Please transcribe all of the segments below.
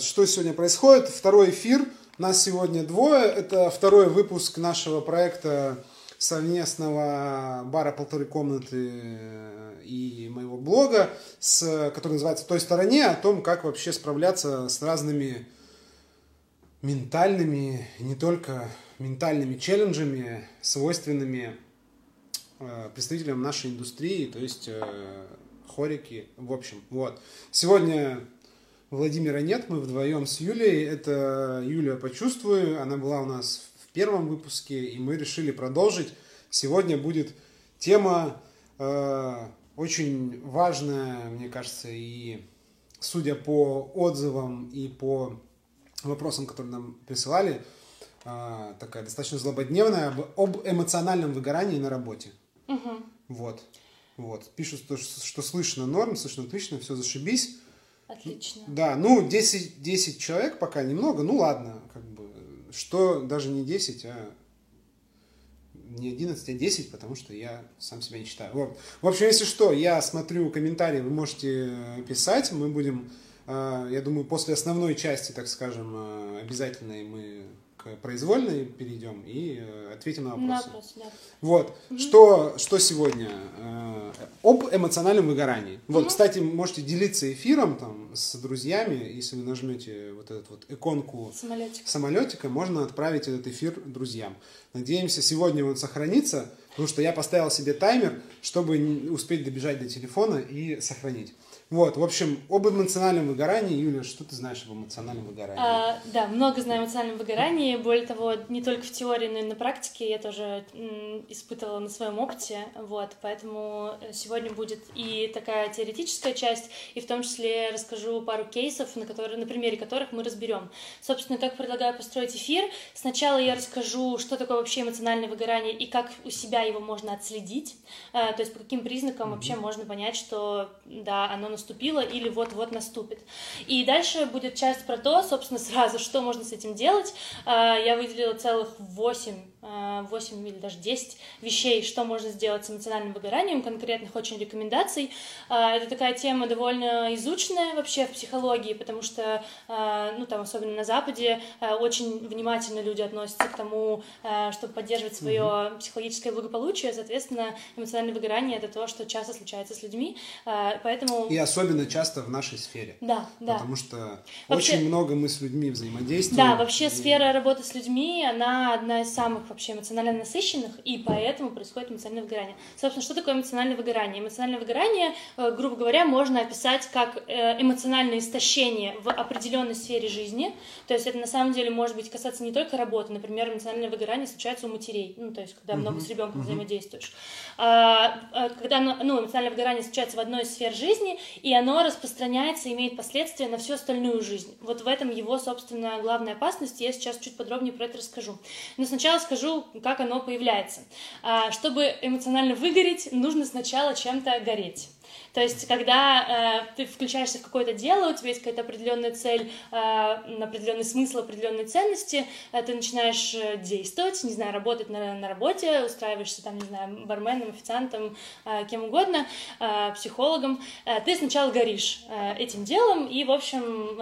что сегодня происходит. Второй эфир. Нас сегодня двое. Это второй выпуск нашего проекта совместного бара «Полторы комнаты» и моего блога, который называется «Той стороне», о том, как вообще справляться с разными ментальными, не только ментальными челленджами, свойственными представителям нашей индустрии, то есть хорики, в общем, вот. Сегодня Владимира нет, мы вдвоем с Юлей, это Юля «Почувствуй», она была у нас в первом выпуске, и мы решили продолжить. Сегодня будет тема очень важная, мне кажется, и судя по отзывам и по вопросам, которые нам присылали, такая достаточно злободневная, об эмоциональном выгорании на работе. Угу. Вот. Пишут, что слышно норм, слышно отлично, все зашибись. Отлично. Да, 10 человек пока немного, ладно, что даже не 10, а не 11, а 10, потому что я сам себя не считаю. Вот. В общем, если что, я смотрю комментарии, вы можете писать, мы будем, я думаю, после основной части, так скажем, обязательной мы к произвольной перейдем и ответим на вопросы. На вопрос, да. Вот. Угу. Что сегодня? Об эмоциональном выгорании. Вот, угу. Кстати, можете делиться эфиром там с друзьями. Если вы нажмете вот эту вот иконку самолетика, можно отправить этот эфир друзьям. Надеемся, сегодня он сохранится, потому что я поставил себе таймер, чтобы успеть добежать до телефона и сохранить. Вот, в общем, об эмоциональном выгорании. Юля, что ты знаешь об эмоциональном выгорании? Да, много знаю о эмоциональном выгорании. Более того, не только в теории, но и на практике я тоже испытывала на своем опыте. Вот, поэтому сегодня будет и такая теоретическая часть, и в том числе расскажу пару кейсов, на примере которых мы разберем. Собственно, как предлагаю построить эфир. Сначала я расскажу, что такое вообще эмоциональное выгорание и как у себя его можно отследить. То есть по каким признакам вообще можно понять, что да, оно наступило или вот-вот наступит. И дальше будет часть про то, собственно, сразу, что можно с этим делать. Я выделила целых 8 или даже 10 вещей, что можно сделать с эмоциональным выгоранием, конкретных очень рекомендаций. Это такая тема довольно изученная вообще в психологии, потому что, там, особенно на Западе, очень внимательно люди относятся к тому, чтобы поддерживать свое психологическое благополучие. Соответственно, эмоциональное выгорание — это то, что часто случается с людьми. Поэтому... И особенно часто в нашей сфере. Да. Потому что вообще... очень много мы с людьми взаимодействуем. Да, вообще сфера работы с людьми, она одна из самых вообще эмоционально насыщенных, и поэтому происходит эмоциональное выгорание. Собственно, что такое эмоциональное выгорание? Эмоциональное выгорание, грубо говоря, можно описать как эмоциональное истощение в определенной сфере жизни. То есть это на самом деле может быть касаться не только работы. Например, эмоциональное выгорание случается у матерей, то есть когда много с ребенком взаимодействуешь. Когда эмоциональное выгорание случается в одной из сфер жизни, и оно распространяется, имеет последствия на всю остальную жизнь. Вот в этом его, собственно, главная опасность. Я сейчас чуть подробнее про это расскажу. Но сначала скажу, как оно появляется. Чтобы эмоционально выгореть, нужно сначала чем-то гореть. То есть, когда ты включаешься в какое-то дело, у тебя есть какая-то определенная цель, определенный смысл, определенные ценности, ты начинаешь действовать, не знаю, работать на работе, устраиваешься там, не знаю, барменом, официантом, кем угодно, психологом, ты сначала горишь этим делом и, в общем,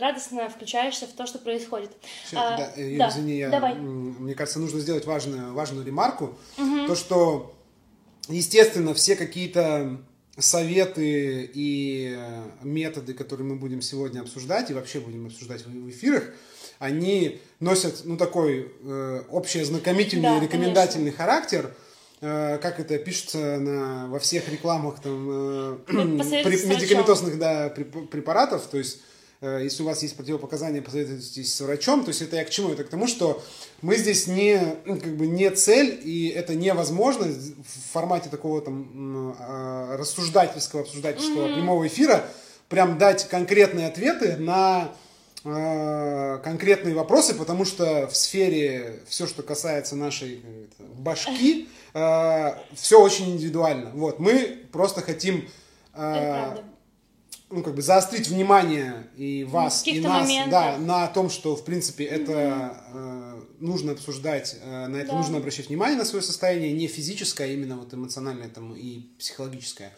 радостно включаешься в то, что происходит. Давай. Мне кажется, нужно сделать важную ремарку, то, что, естественно, все какие-то советы и методы, которые мы будем сегодня обсуждать и вообще будем обсуждать в эфирах, они носят такой общеознакомительный, рекомендательный характер, как это пишется во всех рекламах медикаментозных препаратов, то есть если у вас есть противопоказания, посоветуйтесь с врачом. То есть это я к чему? Это к тому, что мы здесь не цель, и это невозможно в формате такого рассуждательского, обсуждательского прямого эфира прям дать конкретные ответы на конкретные вопросы, потому что в сфере все, что касается нашей башки, все очень индивидуально. Вот. Мы просто хотим... заострить внимание и вас, и нас, на том, что, в принципе, это нужно обсуждать, на это нужно обращать внимание, на свое состояние, не физическое, а именно эмоциональное и психологическое.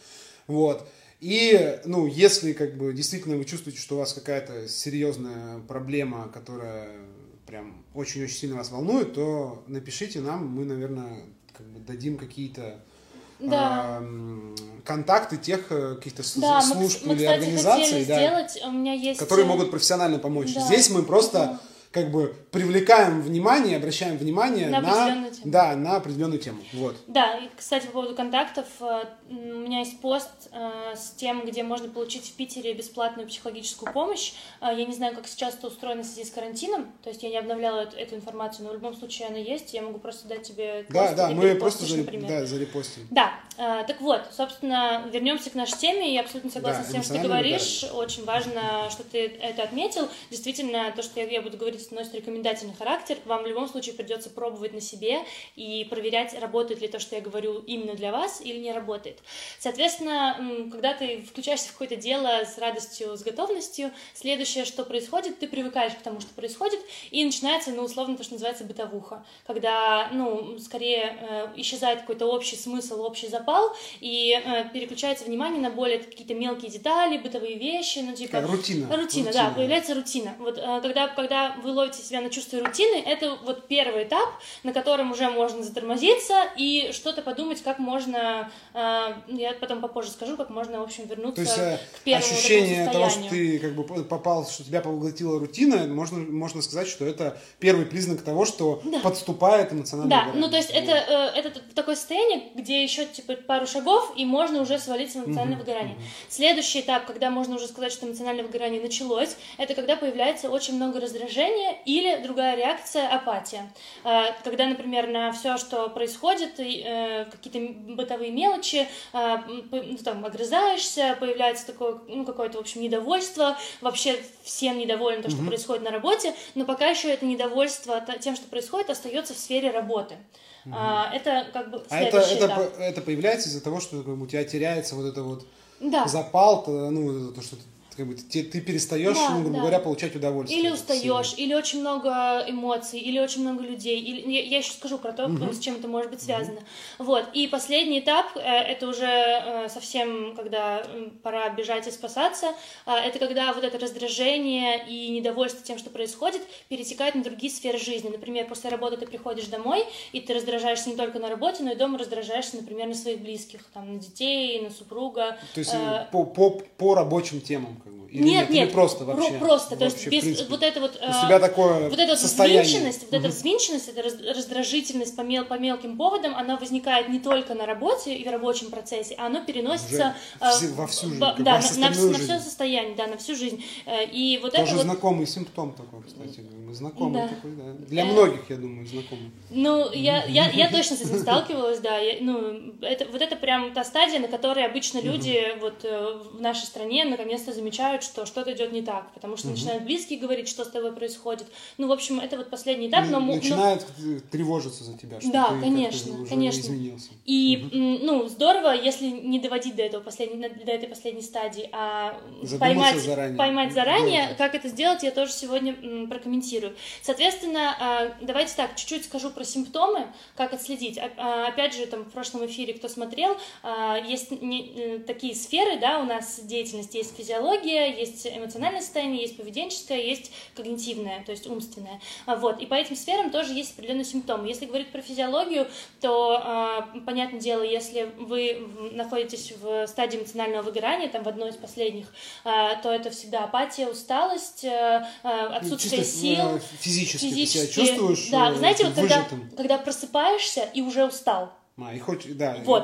Вот. И, ну, если как бы действительно вы чувствуете, что у вас какая-то серьезная проблема, которая прям очень-очень сильно вас волнует, то напишите нам, мы, наверное, как бы дадим какие-то контакты тех каких-то служб или организаций, которые могут профессионально помочь. Да. Здесь мы просто как бы привлекаем внимание, обращаем внимание на определенную тему. Вот. Да, и, кстати, по поводу контактов, у меня есть пост с тем, где можно получить в Питере бесплатную психологическую помощь. Я не знаю, как сейчас это устроено в связи с карантином, то есть я не обновляла эту информацию, но в любом случае она есть, я могу просто дать тебе... мы просто зарепостим. Да, так вот, собственно, вернемся к нашей теме, я абсолютно согласна с тем, что ты говоришь, очень важно, что ты это отметил, действительно, то, что я буду говорить, носит рекомендательный характер, вам в любом случае придется пробовать на себе и проверять, работает ли то, что я говорю, именно для вас или не работает. Соответственно, когда ты включаешься в какое-то дело с радостью, с готовностью, следующее, что происходит, ты привыкаешь к тому, что происходит, и начинается, ну, условно, то, что называется бытовуха, когда, ну, скорее исчезает какой-то общий смысл, общий запал, и переключается внимание на более какие-то мелкие детали, бытовые вещи, ну, типа... Рутина, да, появляется рутина. Вот когда вы ловите себя на чувстве рутины, это вот первый этап, на котором уже можно затормозиться и что-то подумать, как можно, я потом попозже скажу, как можно, в общем, вернуться к первому ощущение того, что ты как бы попал, что тебя поглотила рутина, можно сказать, что это первый признак того, что подступает эмоциональное выгорание. Да, ну то есть это такое состояние, где еще типа пару шагов, и можно уже свалиться в эмоциональное выгорание. Следующий этап, когда можно уже сказать, что эмоциональное выгорание началось, это когда появляется очень много раздражения, или другая реакция – апатия. Когда, например, на все, что происходит, какие-то бытовые мелочи, там, огрызаешься, появляется такое, ну, какое-то, в общем, недовольство, вообще всем недовольны то, что происходит на работе, но пока еще это недовольство тем, что происходит, остается в сфере работы. Это как бы следующий этап. Это появляется из-за того, что у тебя теряется вот это вот запал, ну, то, что как бы ты перестаешь, грубо говоря, получать удовольствие. Или устаешь, или очень много эмоций, или очень много людей. Или... Я еще скажу про то, с чем это может быть связано. Вот. И последний этап, это уже совсем, когда пора бежать и спасаться, это когда вот это раздражение и недовольство тем, что происходит, перетекает на другие сферы жизни. Например, после работы ты приходишь домой, и ты раздражаешься не только на работе, но и дома раздражаешься, например, на своих близких, там, на детей, на супруга. То есть по рабочим темам? Нет, просто. То есть без вот это вот взвинченность, эта раздражительность по мелким поводам, она возникает не только на работе и в рабочем процессе, а она переносится во всю жизнь, на все состояние, на всю жизнь. И вот тоже это знакомый симптом такой, кстати, знакомый такой, для многих, я думаю, знакомый. Ну я точно с этим сталкивалась, ну это вот это прям та стадия, на которой обычно люди вот в нашей стране наконец-то замечают, что что-то идет не так, потому что начинают близкие говорить, что с тобой происходит. Ну, в общем, это вот последний этап. Начинают тревожиться за тебя, что ты конечно. Изменился. И, ну, здорово, если не доводить до этой последней стадии, а поймать заранее. Как это сделать, я тоже сегодня прокомментирую. Соответственно, давайте так, чуть-чуть скажу про симптомы, как отследить. Опять же, там, в прошлом эфире, кто смотрел, есть такие сферы, у нас деятельности, есть физиология, есть эмоциональное состояние, есть поведенческое, есть когнитивное, то есть умственное. Вот. И по этим сферам тоже есть определенные симптомы. Если говорить про физиологию, то, понятное дело, если вы находитесь в стадии эмоционального выгорания, там в одной из последних, то это всегда апатия, усталость, отсутствие сил. Физически ты себя чувствуешь выжатым. Вы знаете, вот когда просыпаешься и уже устал. И хоть,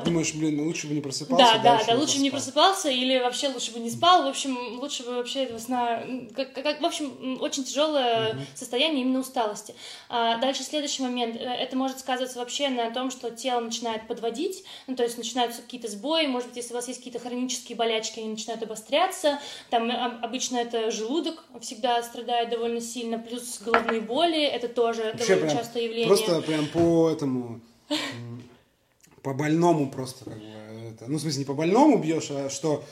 думаешь, лучше бы не просыпался. Лучше бы не просыпался, или вообще лучше бы не спал. В общем, лучше бы вообще этого сна... в общем, очень тяжелое состояние именно усталости. Дальше следующий момент. Это может сказываться вообще на том, что тело начинает подводить, ну, то есть начинаются какие-то сбои. Может быть, если у вас есть какие-то хронические болячки, они начинают обостряться. Там обычно это желудок всегда страдает довольно сильно, плюс головные боли. Это тоже вообще довольно частое явление. Просто прям по больному просто как бы это, ну, в смысле, не по-больному бьешь, а что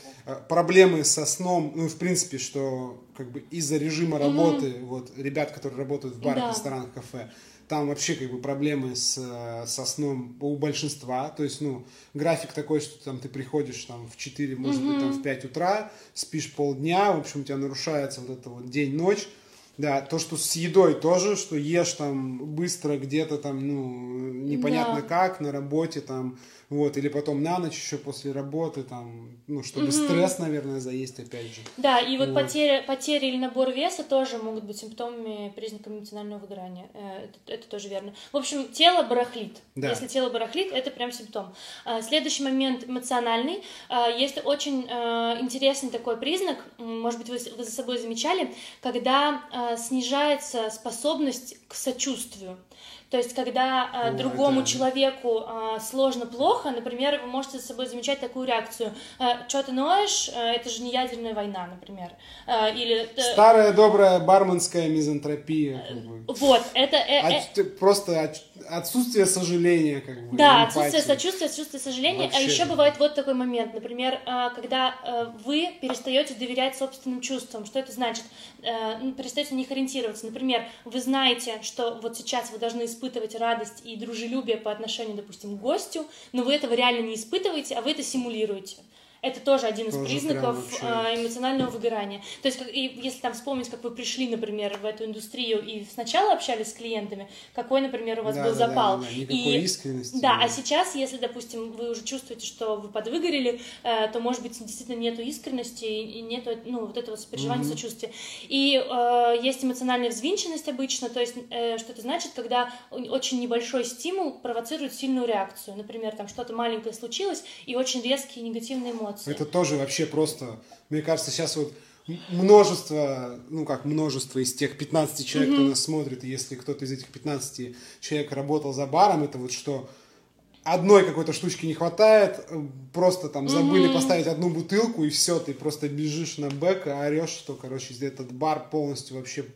проблемы со сном, ну, в принципе, что как бы из-за режима работы, вот, ребят, которые работают в барах, ресторанах, кафе, там вообще как бы проблемы со сном у большинства, то есть, ну, график такой, что там ты приходишь там в 4, может быть, там в 5 утра, спишь полдня, в общем, у тебя нарушается вот это вот день-ночь. Да, то, что с едой тоже, что ешь там быстро где-то там, ну, непонятно как, на работе там, вот, или потом на ночь еще после работы там, ну, чтобы стресс, наверное, заесть опять же. Да, и вот потеря или набор веса тоже могут быть симптомами, признаками эмоционального выгорания, это тоже верно. В общем, тело барахлит, да. Если тело барахлит, это прям симптом. Следующий момент эмоциональный, есть очень интересный такой признак, может быть, вы за собой замечали, когда снижается способность к сочувствию. То есть, когда другому человеку сложно, плохо, например, вы можете за собой замечать такую реакцию. Чё ты ноешь? Это же не ядерная война, например. Или... Старая добрая барменская мизантропия. Как бы. Вот, это... Просто отсутствие сожаления, как бы. Да, отсутствие сочувствия, отсутствие сожаления. Вообще, а еще бывает вот такой момент, например, когда вы перестаете доверять собственным чувствам. Что это значит? Перестаете на них ориентироваться. Например, вы знаете, что вот сейчас вы должны испытывать радость и дружелюбие по отношению, допустим, к гостю, но вы этого реально не испытываете, а вы это симулируете. Это тоже один из признаков эмоционального выгорания. То есть, если там вспомнить, как вы пришли, например, в эту индустрию и сначала общались с клиентами, какой, например, у вас был запал. Да, никакой искренности. Да, а сейчас, если, допустим, вы уже чувствуете, что вы подвыгорели, то, может быть, действительно нету искренности и нету, ну, вот этого сопереживания, сочувствия. И есть эмоциональная взвинченность обычно, то есть, что это значит, когда очень небольшой стимул провоцирует сильную реакцию. Например, там что-то маленькое случилось, и очень резкие негативные эмоции. Это тоже вообще просто, мне кажется, сейчас вот множество, ну как множество из тех 15 человек, кто нас смотрит, и если кто-то из этих 15 человек работал за баром, это вот что одной какой-то штучки не хватает, просто там забыли поставить одну бутылку, и все, ты просто бежишь на бэк и орешь, что, короче, этот бар полностью вообще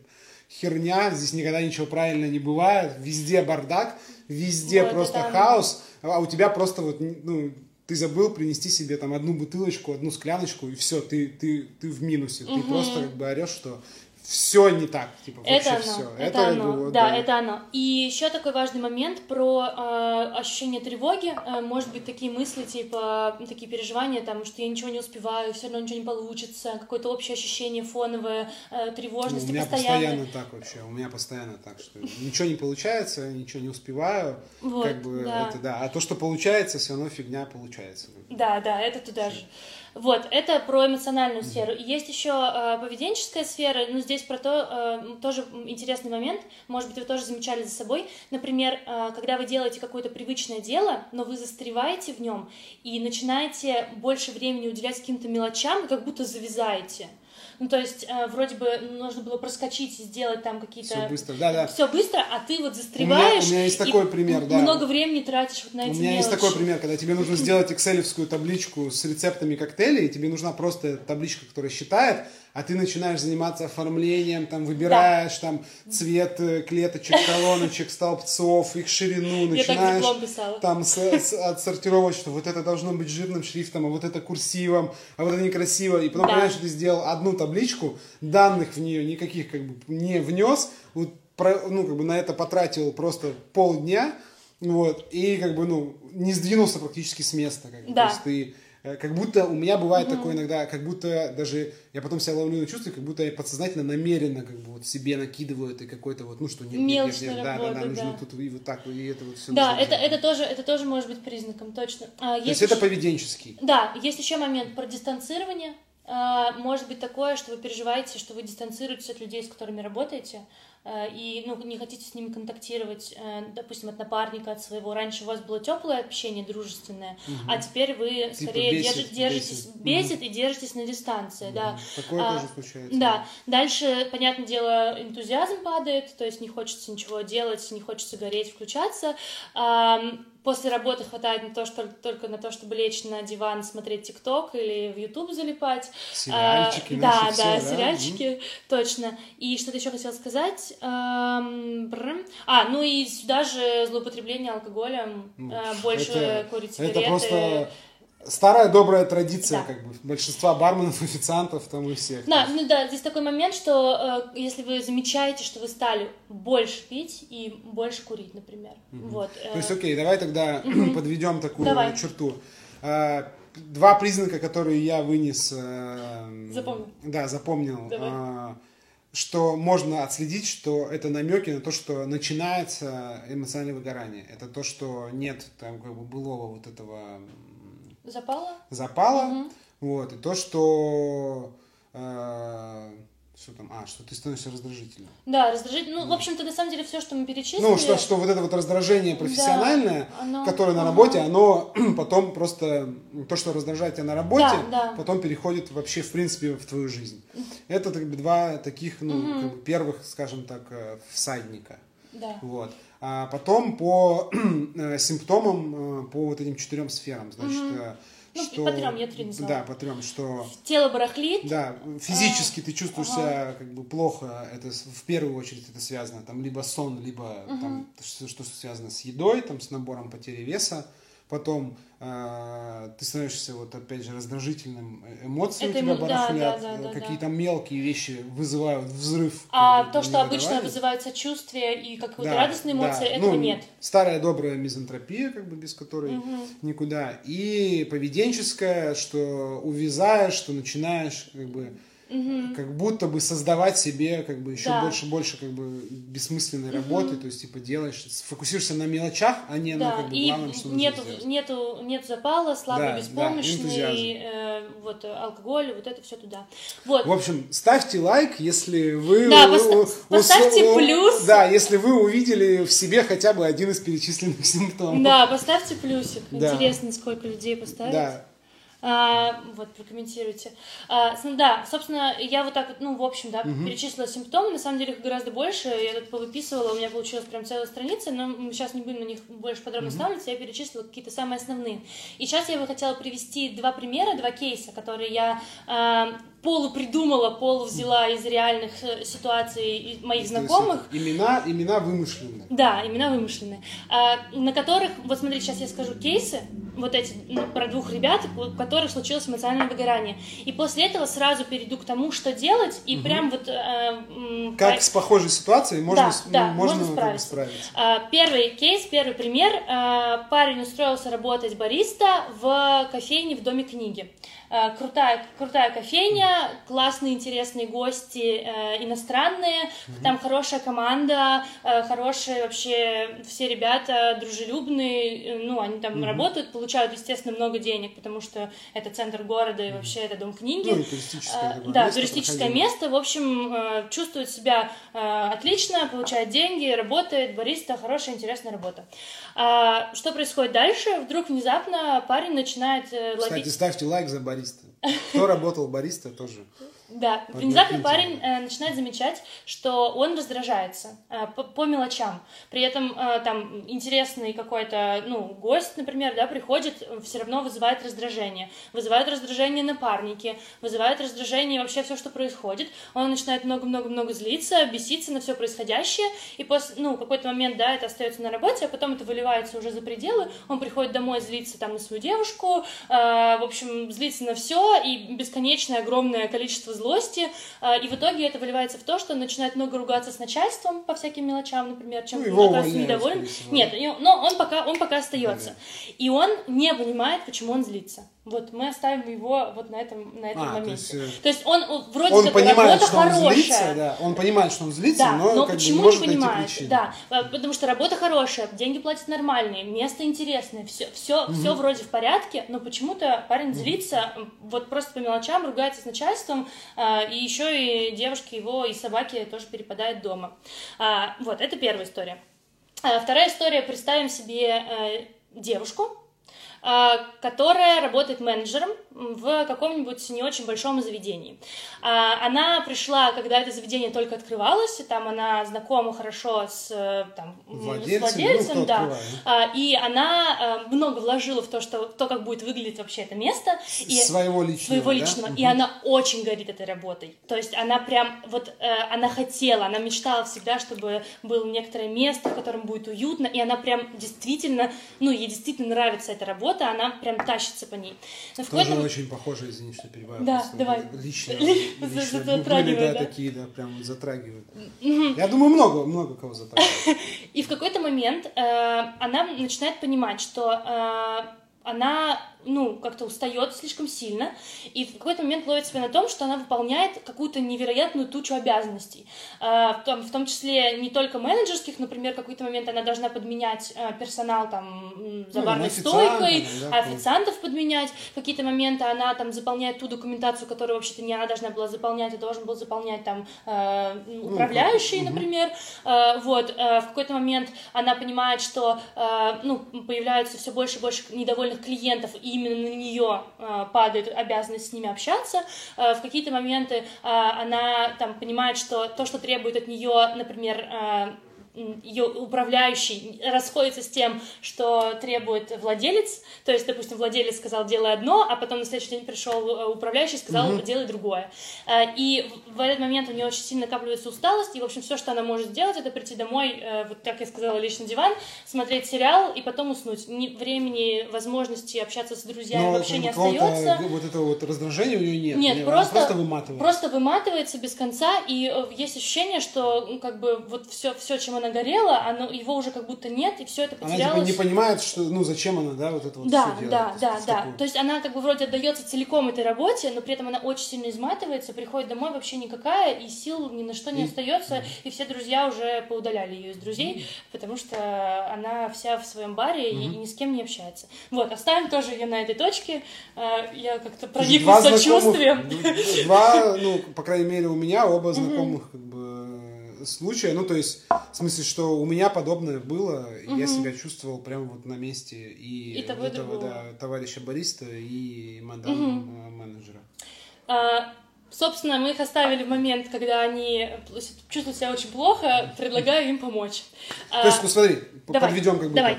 херня, здесь никогда ничего правильно не бывает, везде бардак, везде вот, просто там... хаос, а у тебя просто вот, ну... Ты забыл принести себе там одну бутылочку, одну скляночку, и все, ты в минусе. Ты просто как бы орешь, что все не так, типа вообще это все. Это оно. Это оно. И еще такой важный момент про ощущение тревоги. Может быть, такие мысли, типа, такие переживания, там, что я ничего не успеваю, все равно ничего не получится, какое-то общее ощущение фоновое, тревожности постоянно так вообще, у меня постоянно так, что ничего не получается, ничего не успеваю, вот, как бы это а то, что получается, все равно фигня получается. Да, это туда же. Вот, это про эмоциональную сферу. Есть еще поведенческая сфера, но здесь про то, тоже интересный момент, может быть, вы тоже замечали за собой. Например, когда вы делаете какое-то привычное дело, но вы застреваете в нем и начинаете больше времени уделять каким-то мелочам, как будто завязаете. Ну, то есть, вроде бы нужно было проскочить и сделать там какие-то... Все быстро, а ты вот застреваешь. У меня есть такой пример, много времени тратишь вот на эти мелочи. У меня есть такой пример, когда тебе нужно сделать экселевскую табличку с рецептами коктейлей, и тебе нужна просто табличка, которая считает, а ты начинаешь заниматься оформлением, там, выбираешь там цвет клеточек, колоночек, столбцов, их ширину, начинаешь там отсортировать, что вот это должно быть жирным шрифтом, а вот это курсивом, а вот это некрасиво, и потом понимаешь, что ты сделал одну табличку, данных в нее никаких как бы не внес, вот, ну как бы на это потратил просто полдня, вот, и как бы ну не сдвинулся практически с места, как бы. То есть ты, как будто у меня бывает такое иногда, как будто даже я потом себя ловлю на чувстве, как будто я подсознательно намеренно как бы вот себе накидываю это какой-то вот, ну что нет, нужно тут и вот так, и это вот все. Да, это тоже может быть признаком, точно. То есть это поведенческий. Да, есть еще момент про дистанцирование. Может быть такое, что вы переживаете, что вы дистанцируетесь от людей, с которыми работаете, и ну, не хотите с ними контактировать, допустим, от напарника, от своего. Раньше у вас было теплое общение, дружественное, а теперь вы скорее бесит и держитесь на дистанции. Да. Такое тоже случается. Да. Дальше, понятное дело, энтузиазм падает, то есть не хочется ничего делать, не хочется гореть, включаться. После работы хватает на то, что, только на то, чтобы лечь на диван, смотреть ТикТок или в YouTube залипать. Сериальчики. Сериальчики, точно. И что-то еще хотела сказать. Ну и сюда же злоупотребление алкоголем, больше курить сигареты. Это просто... Старая добрая традиция, да. Как бы, большинства барменов, официантов там и всех. Да, ну да, здесь такой момент, что если вы замечаете, что вы стали больше пить и больше курить, например. Угу. Вот, То есть, окей, давай тогда подведем такую черту. Два признака, которые я вынес... Запомнил. Да, запомнил. Что можно отследить, что это намеки на то, что начинается эмоциональное выгорание. Это то, что нет там как бы былого вот этого... Запала. Угу. Вот. И то, что... что ты становишься раздражительным. Да, раздражительным. Ну, в общем-то, на самом деле, все, что мы перечислили... Ну, что вот это вот раздражение профессиональное, да, оно... которое на работе, оно потом просто... То, что раздражает тебя на работе, да. потом переходит вообще, в принципе, в твою жизнь. Это как бы два таких, как бы первых, скажем так, всадника. Да. Вот. А потом по симптомам, по вот этим 4 сферам, значит... по 3, я 3 назвала. Да, по 3, что... Тело барахлит. Да, физически ты чувствуешь себя как бы плохо, это в первую очередь это связано, там, либо сон, либо там, что связано с едой, там, с набором потери веса, потом ты становишься, вот опять же, раздражительным, эмоции это у тебя барахлят, какие-то мелкие вещи вызывают взрыв. А то, что обычно вызывает сочувствие и какую-то радостную эмоцию, этого нет. Старая добрая мизантропия, как бы без которой никуда. И поведенческое, что увязаешь, что начинаешь как бы... как будто бы создавать себе как бы еще больше как бы бессмысленной работы, то есть типа делаешь, фокусируешься на мелочах, а не на как бы главном, что нужно сделать. Нет запала, слабый, беспомощный, вот алкоголь, вот это все туда. Вот. В общем, ставьте лайк, если вы поставьте плюс. Да, если вы увидели в себе хотя бы один из перечисленных симптомов. Да, поставьте плюсик. Интересно, сколько людей поставит. Да. Прокомментируйте. Собственно, я вот так вот, перечислила симптомы, на самом деле их гораздо больше, я тут повыписывала, у меня получилась прям целая страница, но сейчас не будем на них больше подробно ставиться, я перечислила какие-то самые основные. И сейчас я бы хотела привести 2 примера, 2 кейса, которые я полупридумала, полувзяла из реальных ситуаций моих знакомых. Имена вымышленные. Да, имена вымышленные. На которых, вот смотри, сейчас я скажу кейсы, вот эти, про 2 ребят, у которых случилось эмоциональное выгорание. И после этого сразу перейду к тому, что делать, и прям вот... Как с похожей ситуацией можно справиться. Первый кейс, первый пример. Парень устроился работать бариста в кофейне в Доме книги. Крутая кофейня, классные, интересные гости, иностранные, там хорошая команда, хорошие вообще все ребята, дружелюбные, они там работают, получают, естественно, много денег, потому что это центр города и вообще это Дом книги. Туристическое место, в общем, чувствует себя отлично, получает деньги, работает, бариста, хорошая, интересная работа. Что происходит дальше? Вдруг внезапно парень начинает ловить... Кстати, ставьте лайк за бариста. Кто работал бариста, тоже. Да, внезапно парень начинает замечать, что он раздражается по мелочам. При этом там интересный какой-то, гость, например, приходит, все равно вызывает раздражение. Вызывает раздражение напарники, вызывает раздражение вообще все, что происходит. Он начинает много-много-много злиться, беситься на все происходящее. И после, какой-то момент, это остается на работе, а потом это выливается уже за пределы. Он приходит домой, злится там на свою девушку, в общем, злится на все, и бесконечное огромное количество злости, и в итоге это выливается в то, что он начинает много ругаться с начальством по всяким мелочам, например, чем он оказывается недоволен. Нет, но он пока остается. Да. И он не понимает, почему он злится. Вот мы оставим его вот на этом моменте. То есть он вроде он как понимает, работа хорошая. Злится, да. Он понимает, что он злится, но как почему бы не может понимает, найти причину. Да, потому что работа хорошая, деньги платят нормальные, место интересное, все вроде в порядке, но почему-то парень злится вот просто по мелочам, ругается с начальством, и еще и девушки его, и собаки тоже перепадают дома. Вот, это первая история. Вторая история. Представим себе девушку, которая работает менеджером в каком-нибудь не очень большом заведении. Она пришла, когда это заведение только открывалось, и там она знакома хорошо с владельцем, и она много вложила в то, как будет выглядеть вообще это место. Своего личного. И она очень горит этой работой. То есть она прям, она мечтала всегда, чтобы было некоторое место, в котором будет уютно, и она прям действительно, ей действительно нравится эта работа, работа, она прям тащится по ней. Но тоже какой-то... очень похоже, извини, что перебиваю. Да, давай. Лично. Были, да, такие, да, прям затрагивают. Я думаю, много кого затрагивают. И в какой-то момент она начинает понимать, что... она, как-то устает слишком сильно, и в какой-то момент ловит себя на том, что она выполняет какую-то невероятную тучу обязанностей, в том числе не только менеджерских, например, в какой-то момент она должна подменять персонал там за барной стойкой, да, официантов подменять, в какие-то моменты она там заполняет ту документацию, которую вообще-то не она должна была заполнять, а должен был заполнять там управляющий, например, в какой-то момент она понимает, что, появляются все больше и больше недовольных клиентов, и именно на нее падает обязанность с ними общаться. В какие-то моменты она там понимает, что то, что требует от нее, например, ее управляющий, расходится с тем, что требует владелец. То есть, допустим, владелец сказал «делай одно», а потом на следующий день пришел управляющий и сказал «делай другое». И в этот момент у нее очень сильно накапливается усталость, и, в общем, все, что она может сделать, это прийти домой, вот как я сказала, лечь на диван, смотреть сериал и потом уснуть. Времени, возможности общаться с друзьями вообще не остается. Вот этого вот раздражения у нее нет, просто выматывается. Просто выматывается без конца, и есть ощущение, что вот все, чем она горела, его уже как будто нет, и все это потерялось. Она не понимает, что, зачем она, все делает. Да. То есть она вроде отдается целиком этой работе, но при этом она очень сильно изматывается, приходит домой вообще никакая, и сил ни на что не остается, и все друзья уже поудаляли ее из друзей, потому что она вся в своем баре и ни с кем не общается. Вот, оставим тоже ее на этой точке. Я как-то прониклась сочувствием. Два, по крайней мере, у меня оба знакомых, случая, то есть, в смысле, что у меня подобное было, я себя чувствовал прямо вот на месте и этого товарища бариста и мадам менеджера. Собственно, мы их оставили в момент, когда они чувствуют себя очень плохо, предлагаю им помочь. То есть, смотри, подведем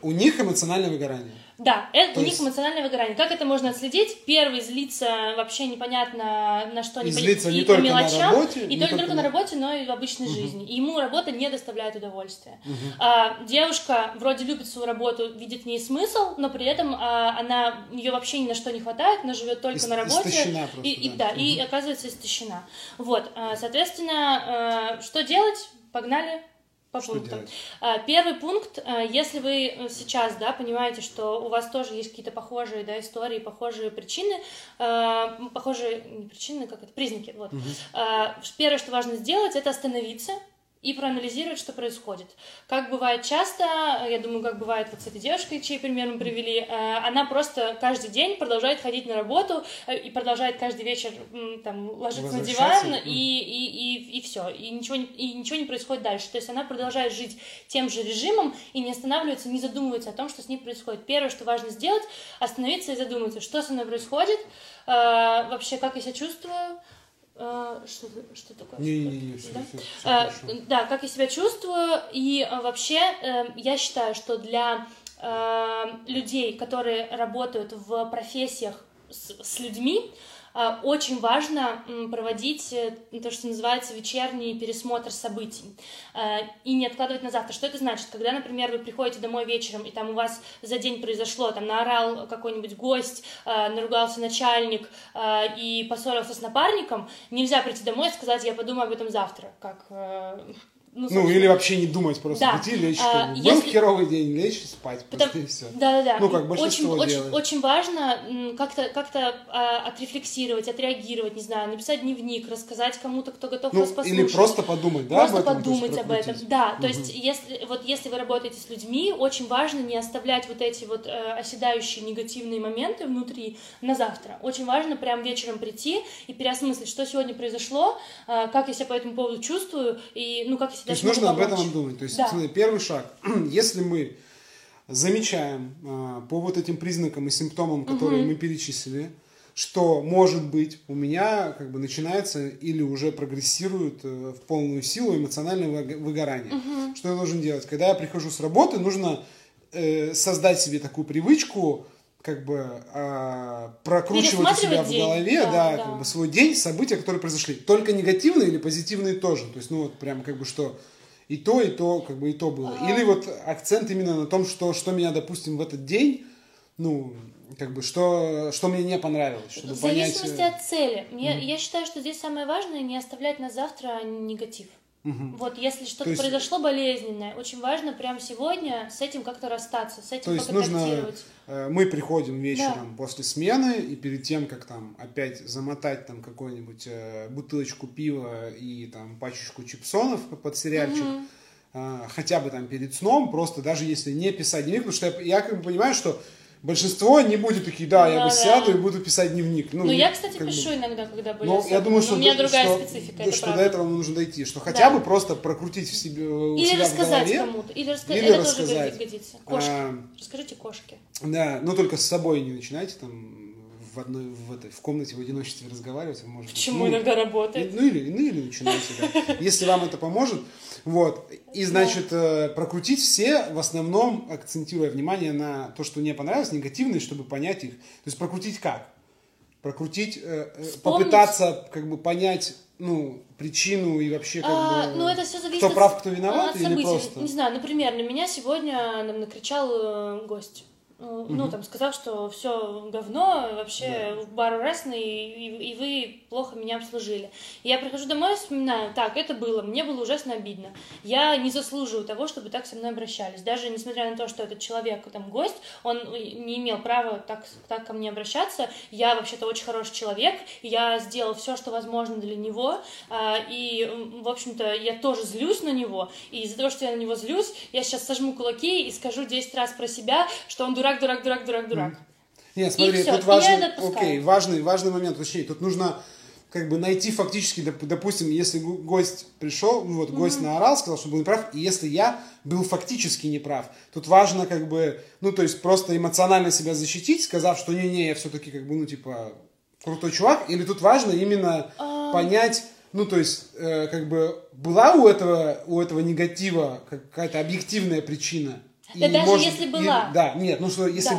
У них эмоциональное выгорание. Да, у них эмоциональное выгорание. Как это можно отследить? Первый злится вообще непонятно на что, злится не только на работе, но и в обычной жизни. И ему работа не доставляет удовольствия. Девушка вроде любит свою работу, видит в ней смысл, но при этом ее вообще ни на что не хватает, она живет только на работе. Истощена просто, и оказывается истощена. Вот, соответственно, что делать? Погнали. По пунктам. Первый пункт, если вы сейчас, понимаете, что у вас тоже есть какие-то похожие, истории, похожие причины, признаки, вот. Первое, что важно сделать, это остановиться и проанализировать, что происходит. Как бывает часто, я думаю, как бывает вот с этой девушкой, чей пример мы привели, она просто каждый день продолжает ходить на работу и продолжает каждый вечер ложиться на диван и все, и ничего не происходит дальше. То есть она продолжает жить тем же режимом и не останавливается, не задумывается о том, что с ней происходит. Первое, что важно сделать, остановиться и задуматься, что со мной происходит, вообще как я себя чувствую, что такое? Как я себя чувствую, и вообще я считаю, что для людей, которые работают в профессиях с людьми, очень важно проводить то, что называется вечерний пересмотр событий и не откладывать на завтра. Что это значит? Когда, например, вы приходите домой вечером, и там у вас за день произошло, там наорал какой-нибудь гость, наругался начальник и поссорился с напарником, нельзя прийти домой и сказать: «Я подумаю об этом завтра», как... или вообще не думать, просто прийти, лечь, был херовый день, лечь, спать, и все. Да. Большинство делает. Очень важно как-то отрефлексировать, отреагировать, не знаю, написать дневник, рассказать кому-то, кто готов вас послушать. Или просто подумать, об этом. Да, то есть, если вы работаете с людьми, очень важно не оставлять вот эти вот оседающие негативные моменты внутри на завтра. Очень важно прям вечером прийти и переосмыслить, что сегодня произошло, как я себя по этому поводу чувствую, и, как я То есть нужно об этом думать. То есть, первый шаг. Если мы замечаем по вот этим признакам и симптомам, которые мы перечислили, что, может быть, у меня начинается или уже прогрессирует в полную силу эмоциональное выгорание. Что я должен делать? Когда я прихожу с работы, нужно создать себе такую привычку, прокручивать у себя в голове свой день, события, которые произошли. Только негативные или позитивные тоже. То есть, что и то было. Или акцент именно на том, что меня, допустим, в этот день ну, как бы, что мне не понравилось, чтобы понять... В зависимости от цели. Я считаю, что здесь самое важное не оставлять на завтра негатив. Угу. Вот, если что-то произошло болезненное, очень важно прямо сегодня с этим как-то расстаться, с этим поконтактировать. Мы приходим вечером после смены, и перед тем, как там опять замотать там какую-нибудь бутылочку пива и там пачечку чипсонов под сериальчик, угу. Хотя бы там перед сном, просто даже если не писать дневник, потому что я как бы понимаю, что большинство не будет такие, я сяду и буду писать дневник. Ну, я, кстати, пишу иногда, когда были. Но я думаю, что у меня другая специфика. Это что до этого нужно дойти, что хотя бы просто прокрутить в себе или рассказать в голове, кому-то, или это рассказать. Тоже годится. Кошки. Расскажите кошке. Да, но только с собой не начинайте там в комнате в одиночестве разговаривать. Может, почему иногда работает? Ну или начинайте. Да. Если вам это поможет, вот. И, значит, прокрутить все, в основном акцентируя внимание на то, что мне понравилось, негативные, чтобы понять их. То есть прокрутить как? Прокрутить, попытаться как бы понять, причину и вообще как бы... это все зависит кто прав, кто виноват или просто... Не знаю, например, на меня сегодня накричал гость. Там сказал, что все говно, вообще бар ужасный, и вы плохо меня обслужили. Я прихожу домой и вспоминаю, это было, мне было ужасно обидно. Я не заслуживаю того, чтобы так со мной обращались. Даже несмотря на то, что этот человек, там, гость, он не имел права так ко мне обращаться. Я вообще-то очень хороший человек, я сделал все, что возможно для него, и, в общем-то, я тоже злюсь на него, и из-за того, что я на него злюсь, я сейчас сожму кулаки и скажу 10 раз про себя, что он дурак. Нет, смотри, тут важный момент, точнее, тут нужно как бы найти фактически, допустим, если гость пришел, гость наорал, сказал, что был неправ, и если я был фактически неправ, тут важно как бы, то есть просто эмоционально себя защитить, сказав, что не-не, я все-таки как бы, крутой чувак, или тут важно именно понять... то есть, как бы, была у этого негатива какая-то объективная причина? Да, и даже если была.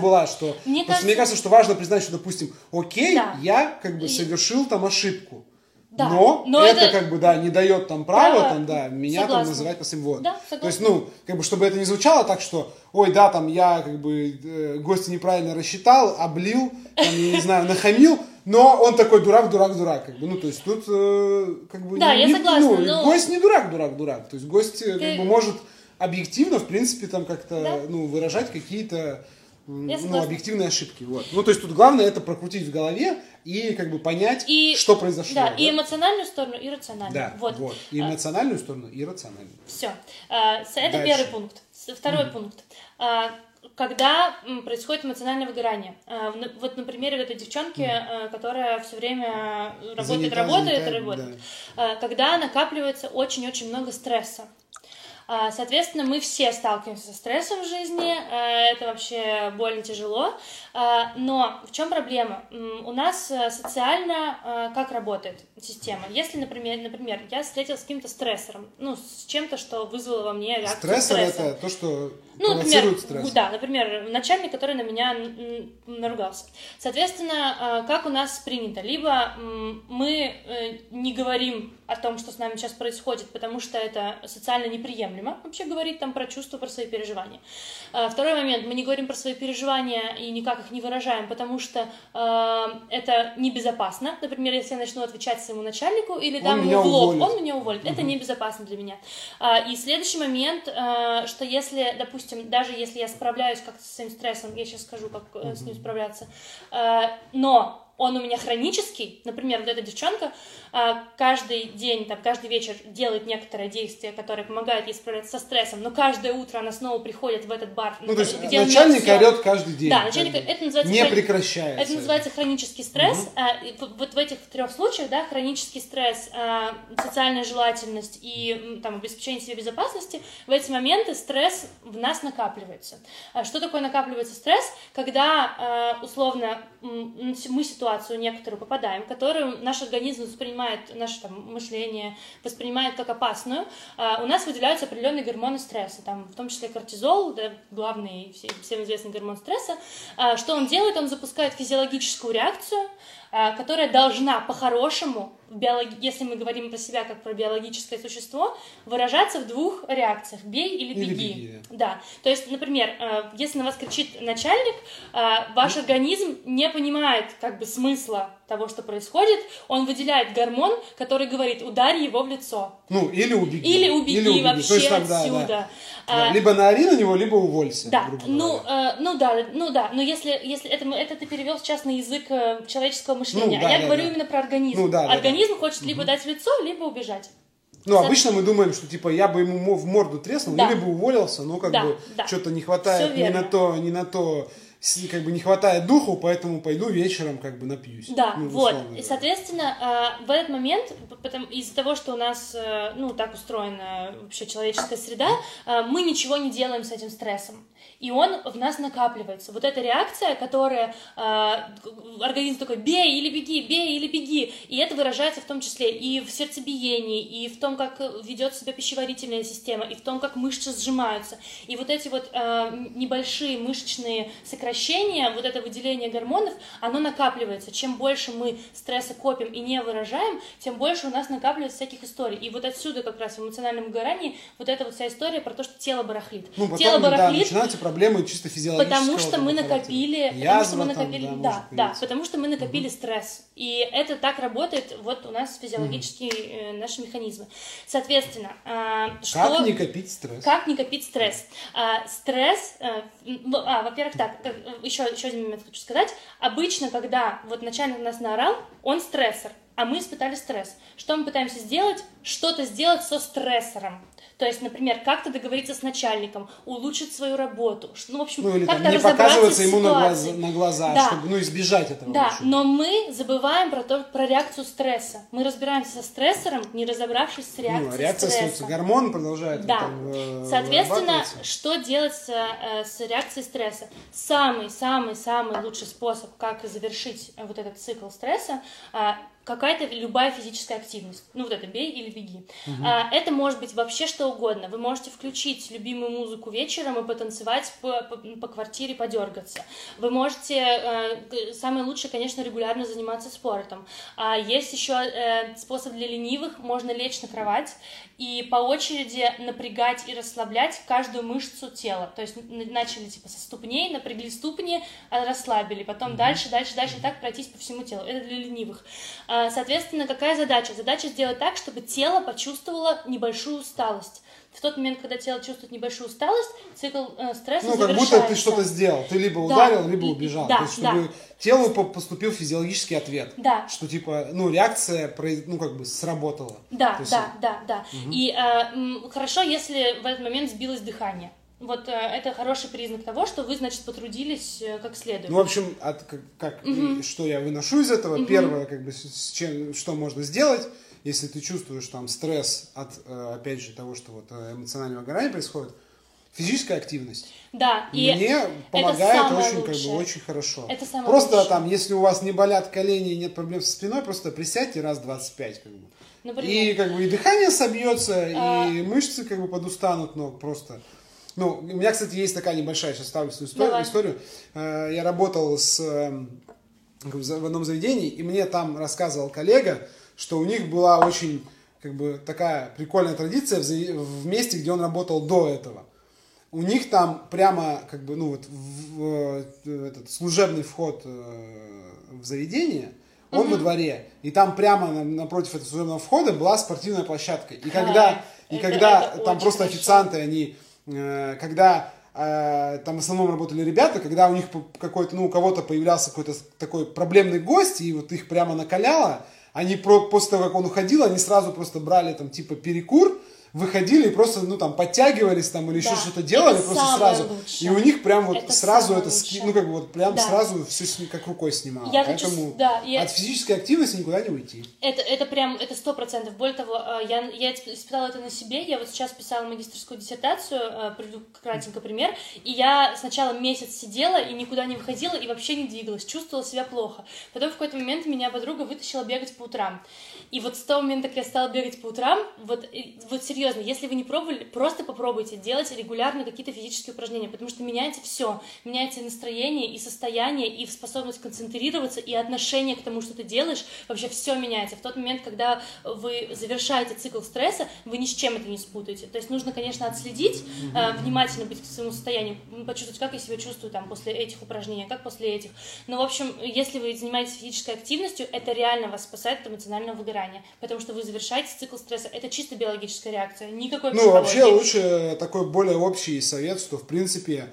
Была, что... Мне кажется, что важно признать, что, допустим, я, как бы, совершил там ошибку. Да. Но это, как бы, не дает там права, меня согласна. Там называть по своим вот. Да, согласна. То есть, как бы, чтобы это не звучало так, что, я, как бы, гостя неправильно рассчитал, облил, нахамил, но он такой дурак, как бы, то есть тут, как бы... Да, я согласна, но... Гость не дурак, то есть гость, как бы, может объективно, в принципе, там как-то, выражать какие-то, объективные ошибки, вот. То есть тут главное это прокрутить в голове и, как бы, понять, что произошло. Да, и эмоциональную сторону, и рациональную. Да, вот. И эмоциональную сторону, и рациональную. Все. Это дальше. Первый пункт. Второй пункт. Когда происходит эмоциональное выгорание. Вот на примере этой девчонки, которая все время работает. Да. Когда накапливается очень-очень много стресса. Соответственно, мы все сталкиваемся со стрессом в жизни, это вообще больно тяжело, но в чем проблема? У нас социально как работает система? Если, например, я встретилась с каким-то стрессором, с чем-то, что вызвало во мне реакцию стресса. Стрессор — это то, что провоцирует стресс. Да, например, начальник, который на меня наругался. Соответственно, как у нас принято? Либо мы не говорим о том, что с нами сейчас происходит, потому что это социально неприемлемо, вообще говорить там про чувства, про свои переживания. Второй момент, мы не говорим про свои переживания и никак их не выражаем, потому что это небезопасно. Например, если я начну отвечать своему начальнику или дам ему в лоб, он меня уволит. Это небезопасно для меня. И следующий момент, что если, допустим, даже если я справляюсь как-то со своим стрессом, я сейчас скажу, как с ним справляться, но он у меня хронический, например, вот эта девчонка каждый день, каждый вечер делает некоторое действие, которое помогает ей справляться со стрессом, но каждое утро она снова приходит в этот бар. То есть начальник орет каждый день. Да, начальник, это называется... Не прекращается. Это называется хронический стресс. Вот в этих трех случаях, хронический стресс, социальная желательность и обеспечение себе безопасности, в эти моменты стресс в нас накапливается. Что такое накапливается стресс? Когда, условно, мы ситуацию некоторую попадаем, которую наш организм воспринимает, наше мышление воспринимает как опасную, у нас выделяются определенные гормоны стресса, в том числе кортизол, главный всем известный гормон стресса. Что он делает? Он запускает физиологическую реакцию, которая должна по-хорошему, если мы говорим про себя как про биологическое существо, выражаться в двух реакциях: бей или беги. Да. То есть, например, если на вас кричит начальник, ваш организм не понимает как бы смысла того, что происходит, он выделяет гормон, который говорит: ударь его в лицо. Ну, или убеги вообще отсюда. Да. Либо наори на него, либо уволься. Да, но если это ты перевел сейчас на язык человеческого мышления, я говорю именно про организм. Организм хочет либо дать в лицо, либо убежать. Ну, обычно мы думаем, что, типа, я бы ему в морду треснул, либо уволился, но как бы что-то не хватает, не на то, как бы не хватает духу, поэтому пойду вечером как бы напьюсь. Да, И, соответственно, в этот момент, из-за того, что у нас, так устроена вообще человеческая среда, мы ничего не делаем с этим стрессом. И он в нас накапливается. Вот эта реакция, которая организм такой: бей или беги. И это выражается в том числе и в сердцебиении, и в том, как ведет себя пищеварительная система, и в том, как мышцы сжимаются. И вот эти вот небольшие мышечные сокращения, вот это выделение гормонов, оно накапливается. Чем больше мы стресса копим и не выражаем, тем больше у нас накапливается всяких историй. И вот отсюда как раз в эмоциональном выгорании вот эта вот вся история про то, что тело барахлит. Начинаются проблемы чисто физиологические. Потому что мы накопили стресс. И это так работает вот у нас физиологические наши механизмы. Соответственно, как не копить стресс? Во-первых, еще один момент хочу сказать. Обычно, когда вот начальник нас наорал, он стрессор, а мы испытали стресс. Что мы пытаемся сделать? Что-то сделать со стрессором. То есть, например, как-то договориться с начальником, улучшить свою работу, как-то разобраться с ситуацией. Не показываться ему на глаза, чтобы избежать этого. Да, но мы забываем про реакцию стресса. Мы разбираемся со стрессором, не разобравшись с реакцией стресса. Гормон продолжает. Да. Соответственно, что делать с реакцией стресса? Самый-самый-самый лучший способ, как завершить вот этот цикл стресса – какая-то любая физическая активность. Бей или беги. Это может быть вообще что угодно. Вы можете включить любимую музыку вечером и потанцевать по квартире, подергаться. Вы можете, самое лучшее, конечно, регулярно заниматься спортом. Есть еще способ для ленивых. Можно лечь на кровать и по очереди напрягать и расслаблять каждую мышцу тела. То есть начали со ступней, напрягли ступни, расслабили. Потом дальше, и так пройтись по всему телу. Это для ленивых. Соответственно, какая задача? Задача сделать так, чтобы тело почувствовало небольшую усталость. В тот момент, когда тело чувствует небольшую усталость, цикл стресса завершается. Как будто ты что-то сделал. Ты либо ударил, либо убежал. То есть, чтобы телу поступил физиологический ответ. Да. Что реакция сработала. Да. Угу. И хорошо, если в этот момент сбилось дыхание. Вот это хороший признак того, что вы, потрудились как следует. Ну, в общем, что я выношу из этого? Первое, что можно сделать, если ты чувствуешь стресс от, опять же, того, что эмоционального выгорания происходит, физическая активность. Да, мне помогает очень хорошо. Это самое лучшее. Если у вас не болят колени и нет проблем со спиной, просто присядьте раз 25, Например, и дыхание собьется, и мышцы подустанут, но просто... у меня, кстати, есть такая небольшая, сейчас ставлю свою историю. Я работал в одном заведении, и мне там рассказывал коллега, что у них была очень такая прикольная традиция в месте, где он работал до этого. У них там прямо в этот служебный вход в заведение, он во дворе, и там прямо напротив этого служебного входа была спортивная площадка. И когда там просто официанты, когда там в основном работали ребята, когда у них у кого-то появлялся какой-то такой проблемный гость, и вот их прямо накаляло, они после того, как он уходил, они сразу просто брали перекур, выходили и просто подтягивались или еще что-то делали, просто сразу. Лучшее. И у них прям сразу это сразу все как рукой снимало. Поэтому от физической активности никуда не уйти. Это 100%. Более того, я испытала это на себе. Я сейчас писала магистерскую диссертацию, приведу кратенько пример. И я сначала месяц сидела и никуда не выходила и вообще не двигалась, чувствовала себя плохо. Потом в какой-то момент меня подруга вытащила бегать по утрам. И с того момента, как я стала бегать по утрам, серьезно, серьезно, если вы не пробовали, просто попробуйте делать регулярно какие-то физические упражнения, потому что меняется все, меняется и настроение, и состояние, и способность концентрироваться, и отношение к тому, что ты делаешь, вообще все меняется. В тот момент, когда вы завершаете цикл стресса, вы ни с чем это не спутаете. То есть нужно, конечно, отследить, внимательно быть к своему состоянию, почувствовать, как я себя чувствую там, после этих упражнений, как после этих. Но, в общем, если вы занимаетесь физической активностью, это реально вас спасает от эмоционального выгорания, потому что вы завершаете цикл стресса. Это чисто биологическая реакция, никакой психологии. Ну, вообще лучше такой более общий совет, что, в принципе,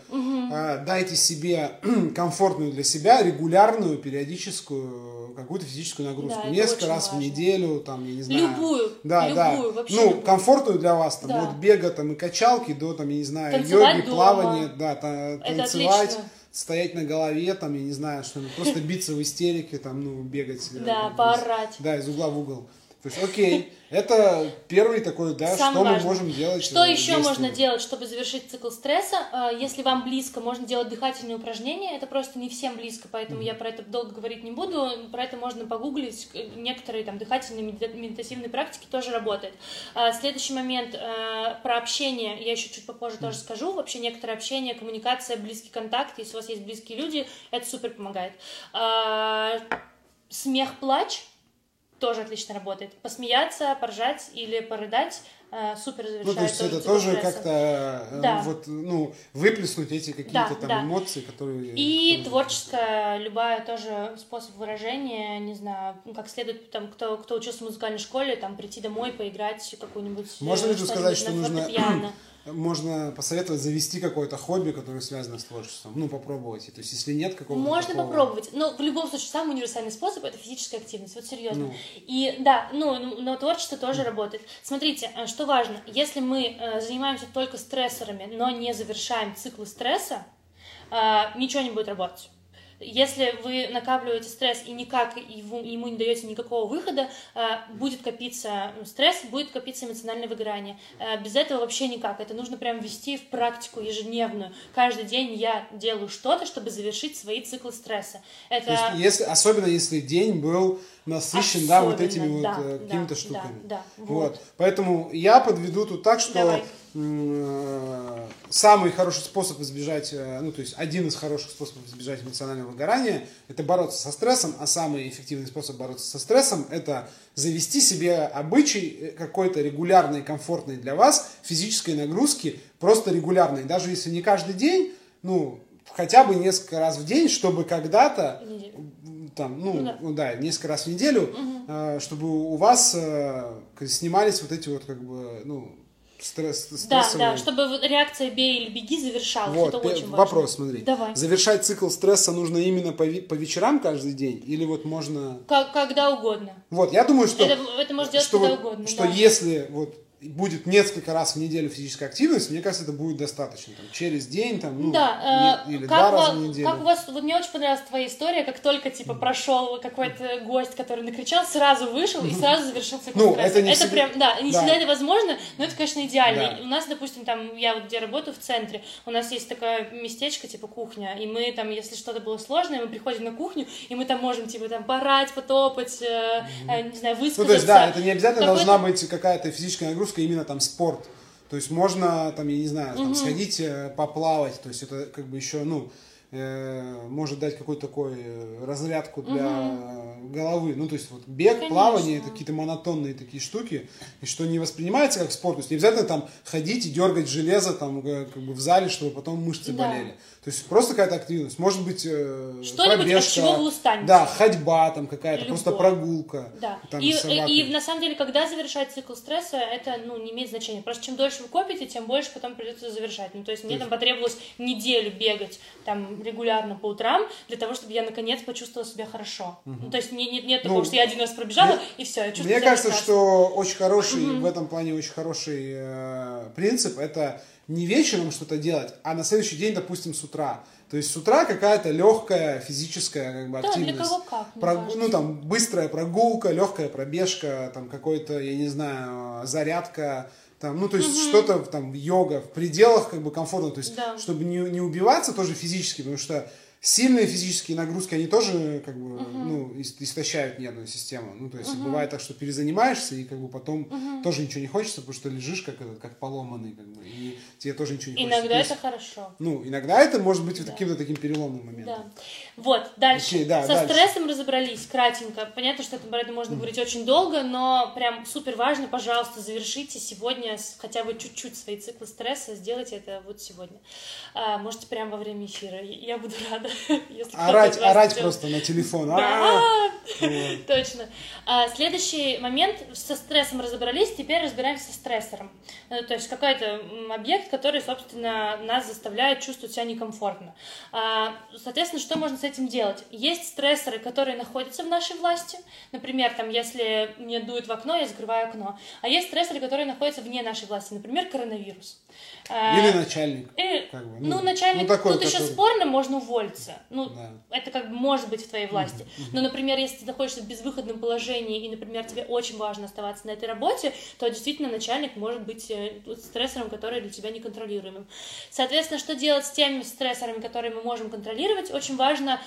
дайте себе комфортную для себя, регулярную, периодическую какую-то физическую нагрузку. Да, несколько раз важно. В неделю, там, я не знаю. Любую. Да, любую, да. Вообще ну, любую. Комфортную для вас, там, да. От бега, там, и качалки до, там, я не знаю, танцевать йоги, дома. Плавания, да, танцевать. Отлично. Стоять на голове, там, я не знаю, что-нибудь, просто биться в истерике, там, ну, бегать. Да, поорать. Да, из угла в угол. То есть, окей, это первый такой, да, самое что важное. Мы можем делать. Что еще можно делать, чтобы завершить цикл стресса? Если вам близко, можно делать дыхательные упражнения. Это просто не всем близко, поэтому я про это долго говорить не буду. Про это можно погуглить. Некоторые там дыхательные, медитативные практики тоже работают. Следующий момент про общение. Я еще чуть попозже тоже скажу. Вообще некоторое общение, коммуникация, близкий контакт. Если у вас есть близкие люди, это супер помогает. Смех, плач. Тоже отлично работает. Посмеяться, поржать или порыдать супер завершает. Ну, то есть это тоже как-то да. Вот, ну, выплеснуть эти какие-то да, там да. эмоции, которые... И творческая, любая тоже способ выражения, не знаю, как следует, там, кто учился в музыкальной школе, там, прийти домой, поиграть какую-нибудь... Можно ли сказать, что нужно... Можно посоветовать завести какое-то хобби, которое связано с творчеством. Ну, попробовать. То есть, если нет какого-то... Можно такого... попробовать. Но в любом случае, самый универсальный способ – это физическая активность. Вот серьезно. Ну. И да, ну, но творчество тоже работает. Смотрите, что важно. Если мы занимаемся только стрессорами, но не завершаем циклы стресса, ничего не будет работать. Если вы накапливаете стресс и никак ему не даете никакого выхода, будет копиться стресс, будет копиться эмоциональное выгорание. Без этого вообще никак. Это нужно прям ввести в практику ежедневную. Каждый день я делаю что-то, чтобы завершить свои циклы стресса. Это... Если, особенно если день был насыщен, особенно, да, вот этими да, вот какими-то да, штуками. Да, да, вот. Поэтому я подведу тут так, что... Давай. Самый хороший способ избежать, ну, то есть один из хороших способов избежать эмоционального выгорания – это бороться со стрессом, а самый эффективный способ бороться со стрессом – это завести себе обычай какой-то регулярной, комфортной для вас физической нагрузки, просто регулярной, даже если не каждый день, ну, хотя бы несколько раз в день, чтобы когда-то… Там, ну да, несколько раз в неделю, чтобы у вас снимались вот эти вот как бы, ну… Стрессовые. Да, чтобы реакция «бей или беги» завершалась, вот, это очень важно. Вопрос, смотри. Давай. Завершать цикл стресса нужно именно по вечерам каждый день? Или вот можно... Когда угодно. Вот, я думаю, что... Это можно делать когда угодно. Что да. Если вот будет несколько раз в неделю физическая активность, мне кажется, это будет достаточно. Там, через день, там, ну, да, или два раза в неделю. Как у вас, вот мне очень понравилась твоя история, как только, типа, прошел какой-то гость, который накричал, сразу вышел и сразу завершился цикл стресса. Это, не, это всегда... Прям, да, не всегда это возможно, но это, конечно, идеально. Да. У нас, допустим, там, я вот где работаю, в центре, у нас есть такое местечко, типа, кухня, и мы там, если что-то было сложное, мы приходим на кухню, и мы там можем, типа, там, порать, потопать, не знаю, высказаться. Ну, то есть, да, это не обязательно должна быть какая-то физическая нагрузка, именно там спорт, то есть можно там, я не знаю, там, сходить поплавать, то есть это как бы еще, ну, может дать какой-то такой разрядку для головы, ну, то есть вот бег, конечно. Плавание, это какие-то монотонные такие штуки, и что не воспринимается как спорт, то есть не обязательно там ходить и дергать железо там как бы в зале, чтобы потом мышцы болели, то есть просто какая-то активность, может быть что-нибудь, пробежка, от чего вы устанете, да, ходьба там какая-то, любовь. Просто прогулка, да, там, и на самом деле, когда завершать цикл стресса, это, ну, не имеет значения, просто чем дольше вы копите, тем больше потом придется завершать, ну, то есть мне там потребовалось неделю бегать, там, регулярно по утрам, для того, чтобы я наконец почувствовала себя хорошо. Ну, то есть нет такого, что я один раз пробежала, и все, я чувствую себя. Мне кажется, что очень хороший, в этом плане очень хороший принцип, это не вечером что-то делать, а на следующий день, допустим, с утра. То есть с утра какая-то легкая физическая как бы, активность. Для кого как, ну, там, быстрая прогулка, легкая пробежка, там, какой-то, я не знаю, зарядка. Там, ну, то есть, что-то, там, йога в пределах, как бы, комфортно, то есть, чтобы не убиваться тоже физически, потому что Сильные физические нагрузки, они тоже как бы, ну, истощают нервную систему. Ну, то есть бывает так, что перезанимаешься, и как бы потом тоже ничего не хочется, потому что лежишь как поломанный, как бы, и тебе тоже ничего не хочется. Иногда это хорошо. Ну, иногда это может быть каким-то таким переломным моментом. Да. Вот, дальше. Окей, да, Со стрессом разобрались кратенько. Понятно, что об этом можно говорить очень долго, но прям супер важно, пожалуйста, завершите сегодня хотя бы чуть-чуть свои циклы стресса, сделайте это вот сегодня. Можете прямо во время эфира. Я буду рада. Орать просто на телефон. Точно. Следующий момент. Со стрессом разобрались, теперь разбираемся со стрессором. То есть какой-то объект, который, собственно, нас заставляет чувствовать себя некомфортно. Соответственно, что можно с этим делать? Есть стрессоры, которые находятся в нашей власти. Например, там, если мне дует в окно, я закрываю окно. А есть стрессоры, которые находятся вне нашей власти. Например, коронавирус. Или начальник. Ну, начальник. Тут еще спорно, можно уволить. Ну, да. Это как бы может быть в твоей власти. Но, например, если ты находишься в безвыходном положении, и, например, тебе очень важно оставаться на этой работе, то действительно начальник может быть стрессором, который для тебя неконтролируемым. Соответственно, что делать с теми стрессорами, которые мы можем контролировать? Очень важно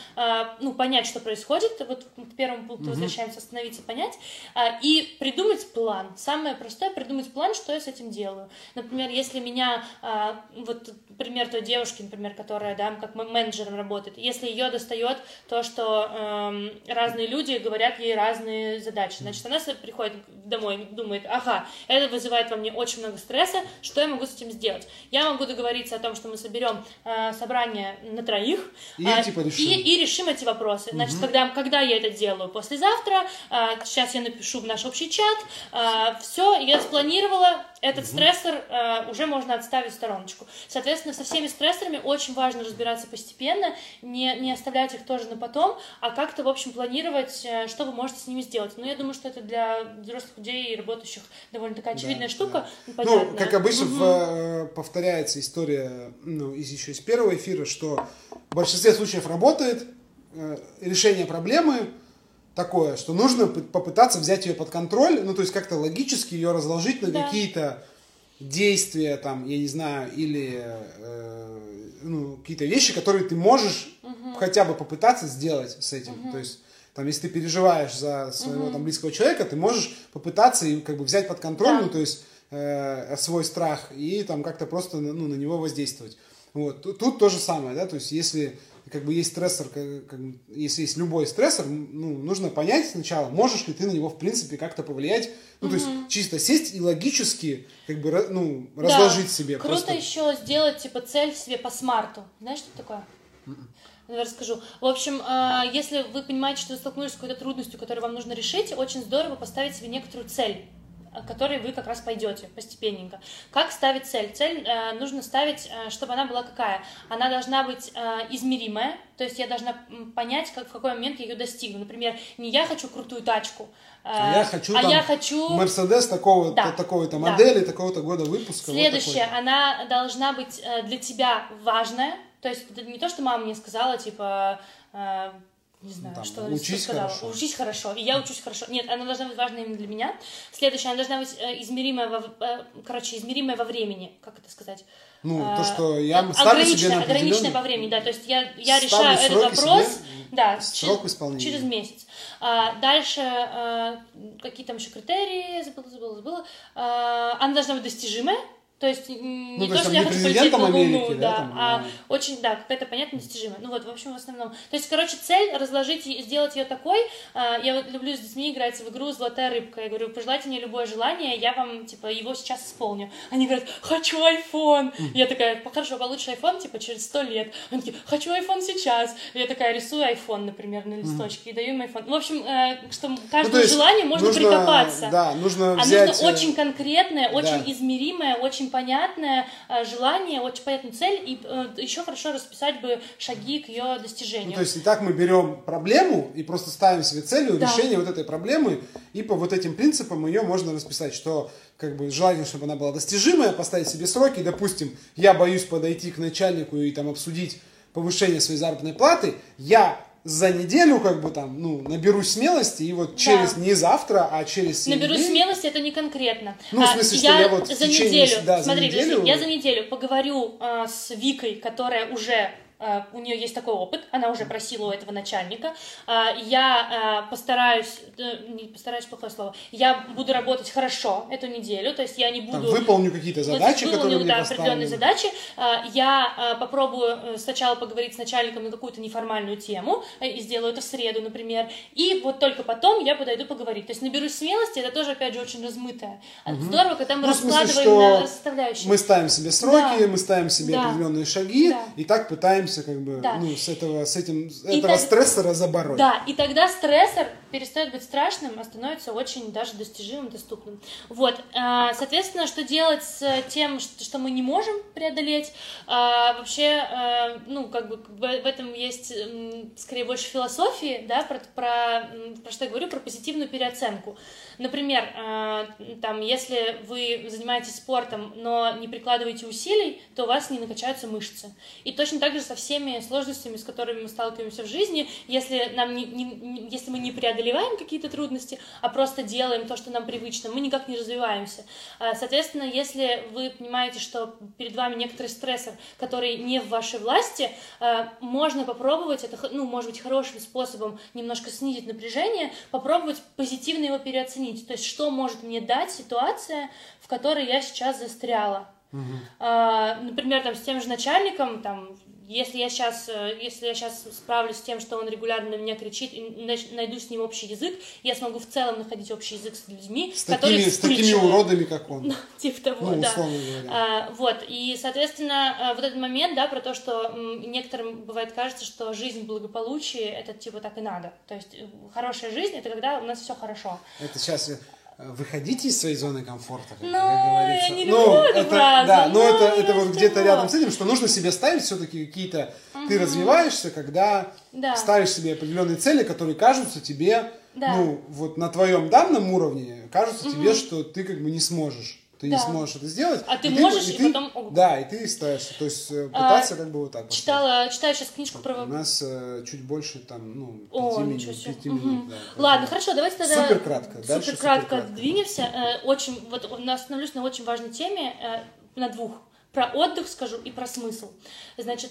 понять, что происходит. Вот к первому пункту возвращаемся, остановиться, понять. И придумать план. Самое простое — придумать план, что я с этим делаю. Например, если меня, вот пример той девушки, например, которая, да, как менеджером работает, если ее достает то, что разные люди говорят ей разные задачи, значит, она приходит домой и думает: ага, это вызывает во мне очень много стресса, что я могу с этим сделать? Я могу договориться о том, что мы соберем собрание на троих и решим эти вопросы. Значит, когда я это делаю? Послезавтра, сейчас я напишу в наш общий чат, все, я спланировала, этот стрессор уже можно отставить в стороночку. Соответственно, со всеми стрессорами очень важно разбираться постепенно, не оставлять их тоже на потом, а как-то, в общем, планировать, что вы можете с ними сделать. Но я думаю, что это для взрослых людей и работающих довольно такая очевидная штука. Да. Ну, как обычно, повторяется история, еще из первого эфира, что в большинстве случаев работает решение проблемы такое, что нужно попытаться взять ее под контроль, ну, то есть как-то логически ее разложить на какие-то действия, там, я не знаю, или какие-то вещи, которые ты можешь хотя бы попытаться сделать с этим. То есть, там, если ты переживаешь за своего там близкого человека, ты можешь попытаться и как бы взять под контроль, ну, то есть свой страх и там как-то просто на него воздействовать. Вот. Тут то же самое, да, то есть, если как бы есть стрессор, если есть любой стрессор, ну, нужно понять сначала, можешь ли ты на него, в принципе, как-то повлиять, ну, то есть, чисто сесть и логически, как бы, ну, разложить себе. Круто просто еще сделать, типа, цель себе по смарту. Знаешь, что это такое? Расскажу. В общем, если вы понимаете, что вы столкнулись с какой-то трудностью, которую вам нужно решить, очень здорово поставить себе некоторую цель, к которой вы как раз пойдете постепенненько. Как ставить цель? Цель нужно ставить, чтобы она была какая? Она должна быть измеримая, то есть я должна понять, в какой момент я ее достигну. Например, не я хочу крутую тачку, я хочу Мерседес такого-то, такого-то модели, такого-то года выпуска. Следующая, вот она должна быть для тебя важная, то есть это не то, что мама мне сказала, типа... Не знаю, там, что она сказала. Учись хорошо. И я учусь хорошо. Нет, она должна быть важной именно для меня. Следующая, она должна быть измеримая во времени. Как это сказать? Ну, то, что я ставлю себе на определенный... Ограниченная во времени, да. То есть я решаю этот вопрос себе, срок исполнения через месяц. Дальше, какие там еще критерии? Забыла. Она должна быть достижимая. То есть не то, что я хочу полететь на Луну, очень, какая-то понятная, достижимая. Ну вот, в общем, в основном. То есть, короче, цель разложить и сделать ее такой. Я вот люблю с детьми играть в игру «Золотая рыбка». Я говорю: пожелайте мне любое желание, я вам, типа, его сейчас исполню. Они говорят: хочу айфон. Я такая: хорошо, получишь айфон, типа, через 100 лет. Они такие: хочу айфон сейчас. Я такая рисую айфон, например, на листочке и даю им айфон. В общем, что каждое желание можно прикопаться. Да, нужно взять... нужно очень конкретное, очень измеримое, очень понятное желание, очень понятную цель, и еще хорошо расписать бы шаги к ее достижению. Ну, то есть, итак, мы берем проблему и просто ставим себе целью решение вот этой проблемы, и по вот этим принципам ее можно расписать, что как бы желательно, чтобы она была достижимая, поставить себе сроки. Допустим, я боюсь подойти к начальнику и там обсудить повышение своей заработной платы, я за неделю, как бы там, наберу смелости, и вот через, не завтра, а через 7 наберу дней... смелости, это не конкретно. Ну, в смыссle, что я вот в течение... Смотри, я за неделю поговорю с Викой, которая уже у нее есть такой опыт, она уже просила у этого начальника, я постараюсь, не постараюсь, плохое слово, я буду работать хорошо эту неделю, то есть я не буду... Там, выполню какие-то задачи, которые мне поставлены. Определенные задачи, я попробую сначала поговорить с начальником на какую-то неформальную тему, и сделаю это в среду, например, и вот только потом я подойду поговорить, то есть наберусь смелости, это тоже, опять же, очень размытое. Здорово, когда мы раскладываем на составляющие. Мы ставим себе сроки, мы ставим себе определенные шаги, и так пытаемся как бы с этого стрессора забороть. Да, и тогда стрессор перестает быть страшным, а становится очень даже достижимым, доступным. Вот, соответственно, что делать с тем, что мы не можем преодолеть? Вообще, ну, как бы в этом есть скорее больше философии, да, про что я говорю, про позитивную переоценку. Например, там, если вы занимаетесь спортом, но не прикладываете усилий, то у вас не накачаются мышцы. И точно так же со всеми сложностями, с которыми мы сталкиваемся в жизни, если, если мы не преодолеваем какие-то трудности, а просто делаем то, что нам привычно, мы никак не развиваемся. Соответственно, если вы понимаете, что перед вами некоторый стрессор, который не в вашей власти, можно попробовать, это, ну, может быть, хорошим способом немножко снизить напряжение, попробовать позитивно его переоценить. То есть, что может мне дать ситуация, в которой я сейчас застряла. Например, там, с тем же начальником, там, если я сейчас справлюсь с тем, что он регулярно на меня кричит, и найду с ним общий язык, я смогу в целом находить общий язык с людьми, с такими уродами, как он. Типа того, да. Вот, и, соответственно, вот этот момент, да, про то, что некоторым бывает кажется, что жизнь в благополучии, это типа так и надо. То есть хорошая жизнь, это когда у нас все хорошо. Это сейчас... Выходите из своей зоны комфорта, как говорится. Я не люблю эту фразу. Да, но это вот где-то рядом с этим, что нужно себе ставить все-таки какие-то... Ты развиваешься, когда ставишь себе определенные цели, которые кажутся тебе, ну, вот на твоем данном уровне, кажутся тебе, что ты как бы не сможешь. Ты не сможешь это сделать. А ты можешь, и потом... Да, и ты ставишься. То есть пытаться как бы вот так. Читаю сейчас книжку про... У нас чуть больше там, 5 минут. Да, ладно, хорошо, давайте тогда... Супер кратко двинемся. Очень, вот остановлюсь на очень важной теме, на двух. Про отдых скажу и про смысл. Значит,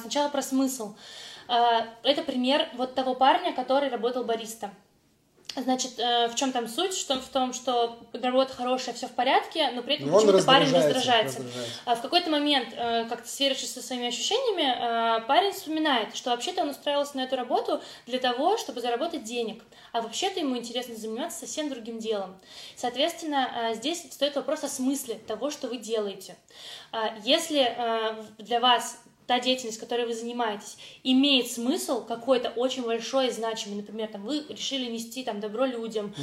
сначала про смысл. Это пример вот того парня, который работал бариста. Значит, в чем там суть? В том, что работа хорошая, все в порядке, но при этом почему-то парень раздражается. В какой-то момент, как-то сверившись со своими ощущениями, парень вспоминает, что вообще-то он устраивался на эту работу для того, чтобы заработать денег, а вообще-то ему интересно заниматься совсем другим делом. Соответственно, здесь встает вопрос о смысле того, что вы делаете. Если для вас та деятельность, которой вы занимаетесь, имеет смысл какой-то очень большой и значимый. Например, там, вы решили нести там, добро людям,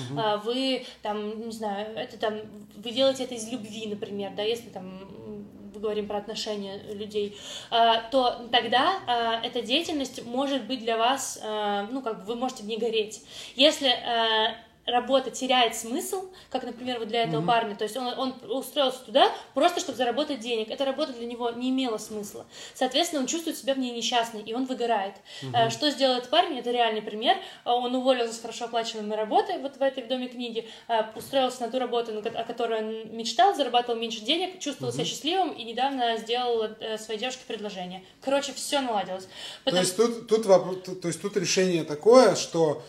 вы, там, не знаю, это, там, вы делаете это из любви, например, да, если там, мы говорим про отношения людей, то тогда эта деятельность может быть для вас, ну, как бы вы можете в ней гореть. Если работа теряет смысл, как, например, вот для этого парня, то есть он устроился туда просто, чтобы заработать денег. Эта работа для него не имела смысла. Соответственно, он чувствует себя в ней несчастной, и он выгорает. Что сделает парень? Это реальный пример. Он уволился с хорошо оплачиваемой работы вот в этой доме книги, устроился на ту работу, о которой он мечтал, зарабатывал меньше денег, чувствовал себя счастливым и недавно сделал своей девушке предложение. Короче, все наладилось. То есть тут решение такое, что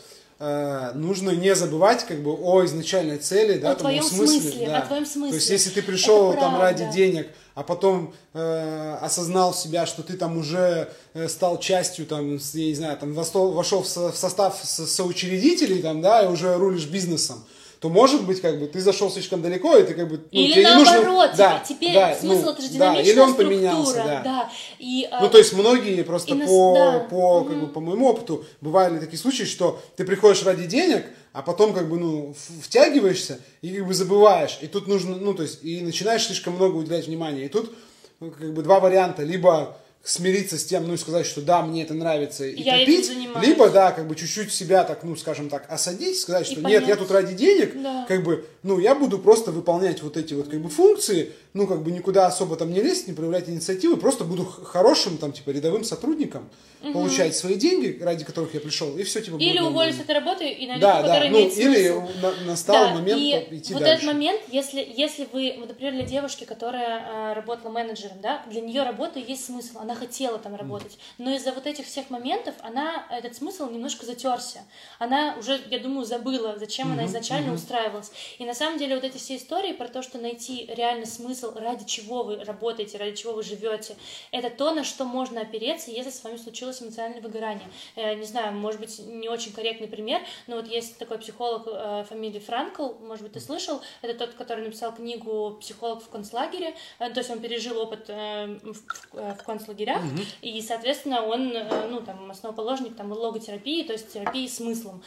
нужно не забывать как бы о изначальной цели, да, о твоем смысле. То есть если ты пришел ради денег, а потом осознал себя, что ты там уже стал частью, там, я не знаю, там, вошел в состав соучредителей, там, да, и уже рулишь бизнесом, то, может быть, как бы ты зашел слишком далеко, и ты как бы... Или наоборот, теперь смысл это же динамичная или он поменялся, И, то есть многие просто по моему опыту бывали такие случаи, что ты приходишь ради денег, а потом как бы, втягиваешься и как бы забываешь. И тут нужно, и начинаешь слишком много уделять внимания. И тут как бы два варианта. Либо смириться с тем, и сказать, что да, мне это нравится, и терпеть, либо, как бы чуть-чуть себя так, скажем так, осадить, сказать, что нет, я тут ради денег, как бы ну, я буду просто выполнять вот эти вот, как бы, функции, ну, как бы, никуда особо там не лезть, не проявлять инициативы, просто буду хорошим, там, типа, рядовым сотрудником, получать свои деньги, ради которых я пришел, и все, типа, или уволюсь от работы и найду, который имеет смысл. Или настал момент идти дальше. Вот этот момент, если вы, вот, например, для девушки, которая работала менеджером, да, для нее работа есть смысл, она хотела там работать, но из-за вот этих всех моментов она, этот смысл немножко затерся, она уже, я думаю, забыла, зачем она изначально устраивалась, и на самом деле вот эти все истории про то, что найти реально смысл, ради чего вы работаете, ради чего вы живете, это то, на что можно опереться, если с вами случилось эмоциональное выгорание. Не знаю, может быть, не очень корректный пример, но вот есть такой психолог фамилии Франкл, может быть, ты слышал, это тот, который написал книгу «Психолог в концлагере», то есть он пережил опыт в концлагерях, и, соответственно, он, ну, там, основоположник там, логотерапии, то есть терапии смыслом.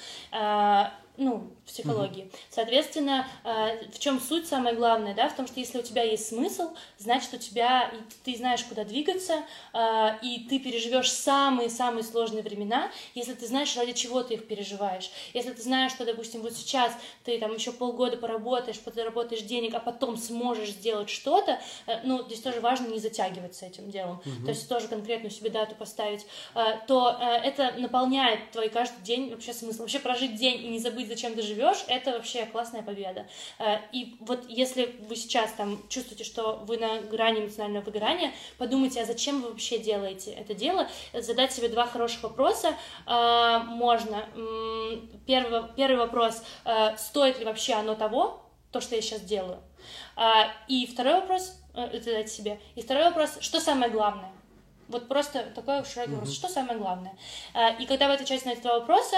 Ну, в психологии. Соответственно, в чем суть самое главное, да, в том, что если у тебя есть смысл, значит, у тебя, ты знаешь, куда двигаться, и ты переживешь самые-самые сложные времена, если ты знаешь, ради чего ты их переживаешь. Если ты знаешь, что, допустим, вот сейчас ты там еще полгода поработаешь, подзаработаешь денег, а потом сможешь сделать что-то, ну, здесь тоже важно не затягивать с этим делом, то есть тоже конкретную себе дату поставить, то это наполняет твой каждый день вообще смысл. Вообще прожить день и не забыть, зачем ты живешь, это вообще классная победа. И вот если вы сейчас там чувствуете, что вы на грани эмоционального выгорания, подумайте, а зачем вы вообще делаете это дело? Задать себе два хороших вопроса можно. Первый вопрос, стоит ли вообще оно того, то, что я сейчас делаю? И второй вопрос, задать себе. И второй вопрос, что самое главное? Вот просто такой широкий вопрос. Что самое главное? И когда вы отвечаете на эти два вопроса,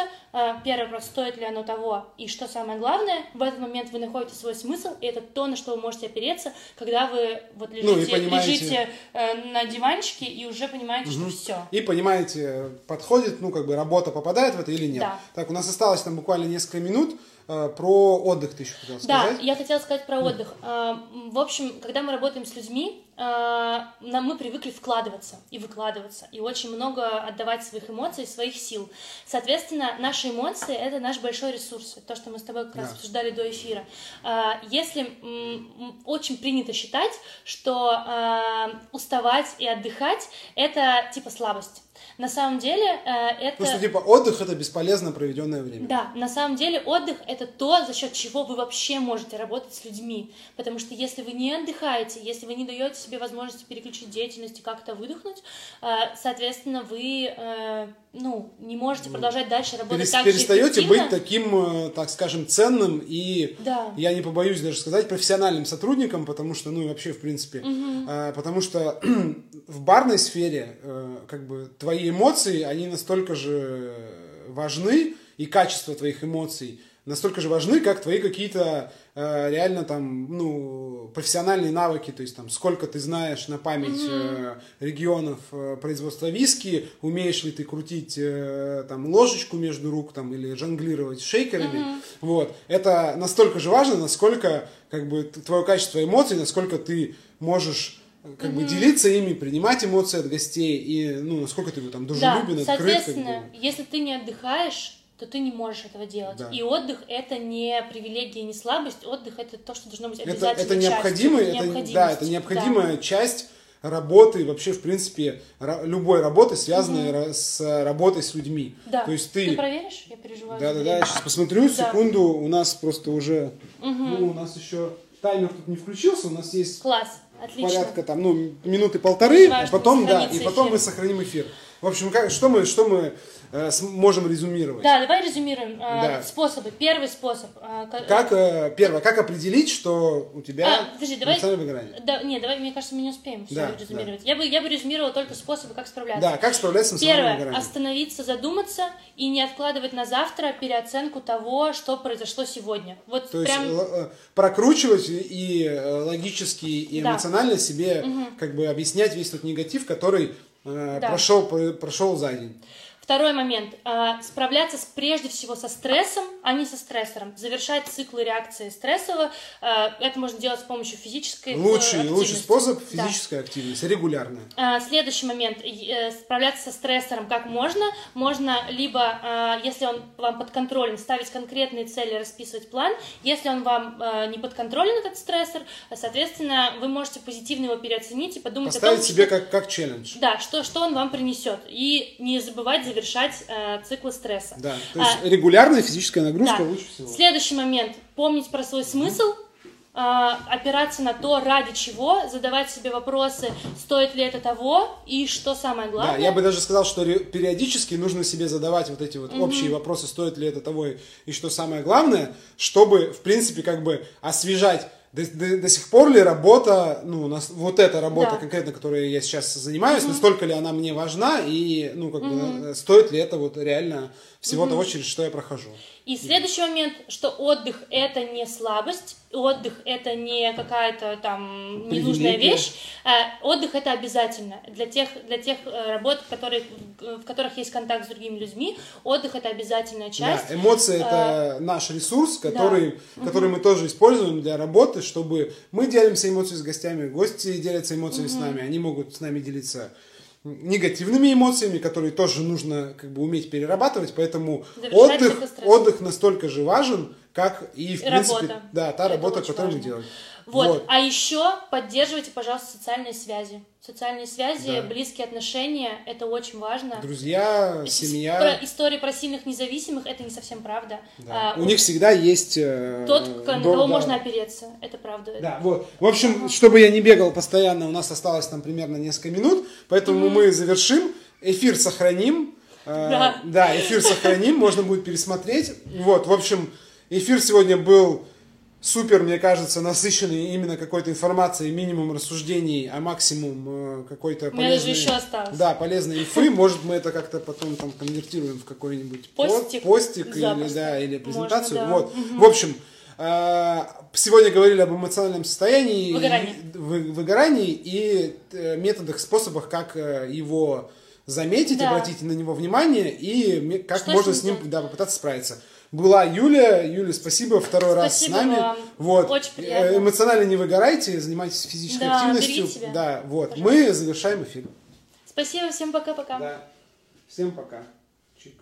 первый вопрос, стоит ли оно того, и что самое главное, в этот момент вы находите свой смысл, и это то, на что вы можете опереться, когда вы вот лежите на диванчике и уже понимаете, что все. И понимаете, подходит, ну, как бы, работа попадает в это или нет. Да. Так, у нас осталось там буквально несколько минут. Про отдых ты еще хотела сказать? Да, я хотела сказать про отдых. В общем, когда мы работаем с людьми, мы привыкли вкладываться и выкладываться, и очень много отдавать своих эмоций, своих сил. Соответственно, наши эмоции — это наш большой ресурс, то, что мы с тобой как раз обсуждали до эфира. Если очень принято считать, что уставать и отдыхать — это типа слабость. На самом деле это... Потому что, типа, отдых — это бесполезно проведенное время. Да, на самом деле отдых — это то, за счет чего вы вообще можете работать с людьми. Потому что если вы не отдыхаете, если вы не даете себе возможности переключить деятельность и как-то выдохнуть, соответственно, вы, ну, не можете продолжать дальше работать так же эффективно. Перестаете быть таким, так скажем, ценным и, я не побоюсь даже сказать, профессиональным сотрудником, потому что, ну, и вообще, в принципе, потому что в барной сфере, как бы, твои эмоции, они настолько же важны, и качество твоих эмоций настолько же важны, как твои какие-то реально там, ну, профессиональные навыки, то есть там сколько ты знаешь на память регионов производства виски, умеешь ли ты крутить там ложечку между рук там, или жонглировать шейкерами, вот, это настолько же важно, насколько, как бы, твое качество эмоций, насколько ты можешь, как бы, делиться ими, принимать эмоции от гостей и, ну, насколько ты там дружелюбен, открыт. Да, соответственно, как бы, если ты не отдыхаешь, то ты не можешь этого делать. Да. И отдых — это не привилегия, не слабость. Отдых — это то, что должно быть обязательной частью. Это необходимая часть работы, вообще, в принципе, любой работы, связанной с работой с людьми. Да. То есть ты проверишь? Я переживаю. Да-да-да, я сейчас посмотрю, секунду. У нас просто уже... Ну, у нас еще таймер тут не включился, у нас есть... Класс. Отлично. Порядка там, ну, минуты полторы, а потом, да, и потом эфир. Мы сохраним эфир. В общем, как, что мы можем резюмировать? Да, давай резюмируем. Способы. Первый способ. Как определить, что у тебя эмоциональное выгорание? Давай, мне кажется, мы не успеем все резюмировать. Да. Я бы резюмировала только способы, как справляться. Да, как справляться с эмоциональным выгоранием. Первое. Остановиться, задуматься и не откладывать на завтра переоценку того, что произошло сегодня. Вот то прям... есть прокручивать и логически, и эмоционально себе, как бы, объяснять весь тот негатив, который прошел за день. Второй момент. Справляться прежде всего со стрессом, а не со стрессором. Завершать циклы реакции стрессово. Это можно делать с помощью физической активности. Лучший способ – физическая активность, регулярно. Следующий момент. Справляться со стрессором как можно. Можно либо, если он вам подконтролен, ставить конкретные цели, расписывать план. Если он вам не подконтролен, этот стрессор, соответственно, вы можете позитивно его переоценить и подумать о том, поставить себе как челлендж. Да, что он вам принесет. И не забывать завершать циклы стресса. Да, то есть регулярная физическая нагрузка лучше всего. Следующий момент. Помнить про свой смысл, опираться на то, ради чего, задавать себе вопросы, стоит ли это того, и что самое главное. Да, я бы даже сказал, что периодически нужно себе задавать вот эти вот общие вопросы, стоит ли это того, и что самое главное, чтобы, в принципе, как бы освежать. До сих пор ли работа, вот эта работа конкретно, которой я сейчас занимаюсь, настолько ли она мне важна, и, бы, стоит ли это вот реально всего того, через что я прохожу. И следующий момент, что отдых – это не слабость, отдых – это не какая-то там ненужная вещь, отдых – это обязательно. Для тех работ, в которых есть контакт с другими людьми, отдых – это обязательная часть. Да, эмоции – это наш ресурс, который мы тоже используем для работы, чтобы мы делимся эмоциями с гостями, гости делятся эмоциями с нами, они могут с нами делиться негативными эмоциями, которые тоже нужно как бы уметь перерабатывать, поэтому отдых настолько же важен, как и в принципе работа. Да, та работа, которую мы делаем. Вот. А еще поддерживайте, пожалуйста, социальные связи. Социальные связи, близкие отношения, это очень важно. Друзья, семья. История про сильных независимых, это не совсем правда. Да. У них всегда есть тот, на кого можно опереться, это правда. Да, вот. В общем, чтобы я не бегал постоянно, у нас осталось там примерно несколько минут, поэтому мы завершим, эфир сохраним. Эфир сохраним, можно будет пересмотреть. Вот, в общем, эфир сегодня был супер, мне кажется, насыщенный именно какой-то информацией, минимум рассуждений, а максимум какой-то полезной, полезной инфы. Может, мы это как-то потом там конвертируем в какой-нибудь постик или презентацию. Можно, в общем, сегодня говорили об эмоциональном состоянии, выгорании и методах, способах, как его заметить, обратить на него внимание и как можно с ним попытаться справиться. Была Юля. Юля, спасибо второй раз с нами. Вам. Вот. Очень приятно. Эмоционально не выгорайте, занимайтесь физической активностью. Себя. Да, вот. Пожалуйста. Мы завершаем эфир. Спасибо, всем пока-пока. Да. Всем пока. Чик.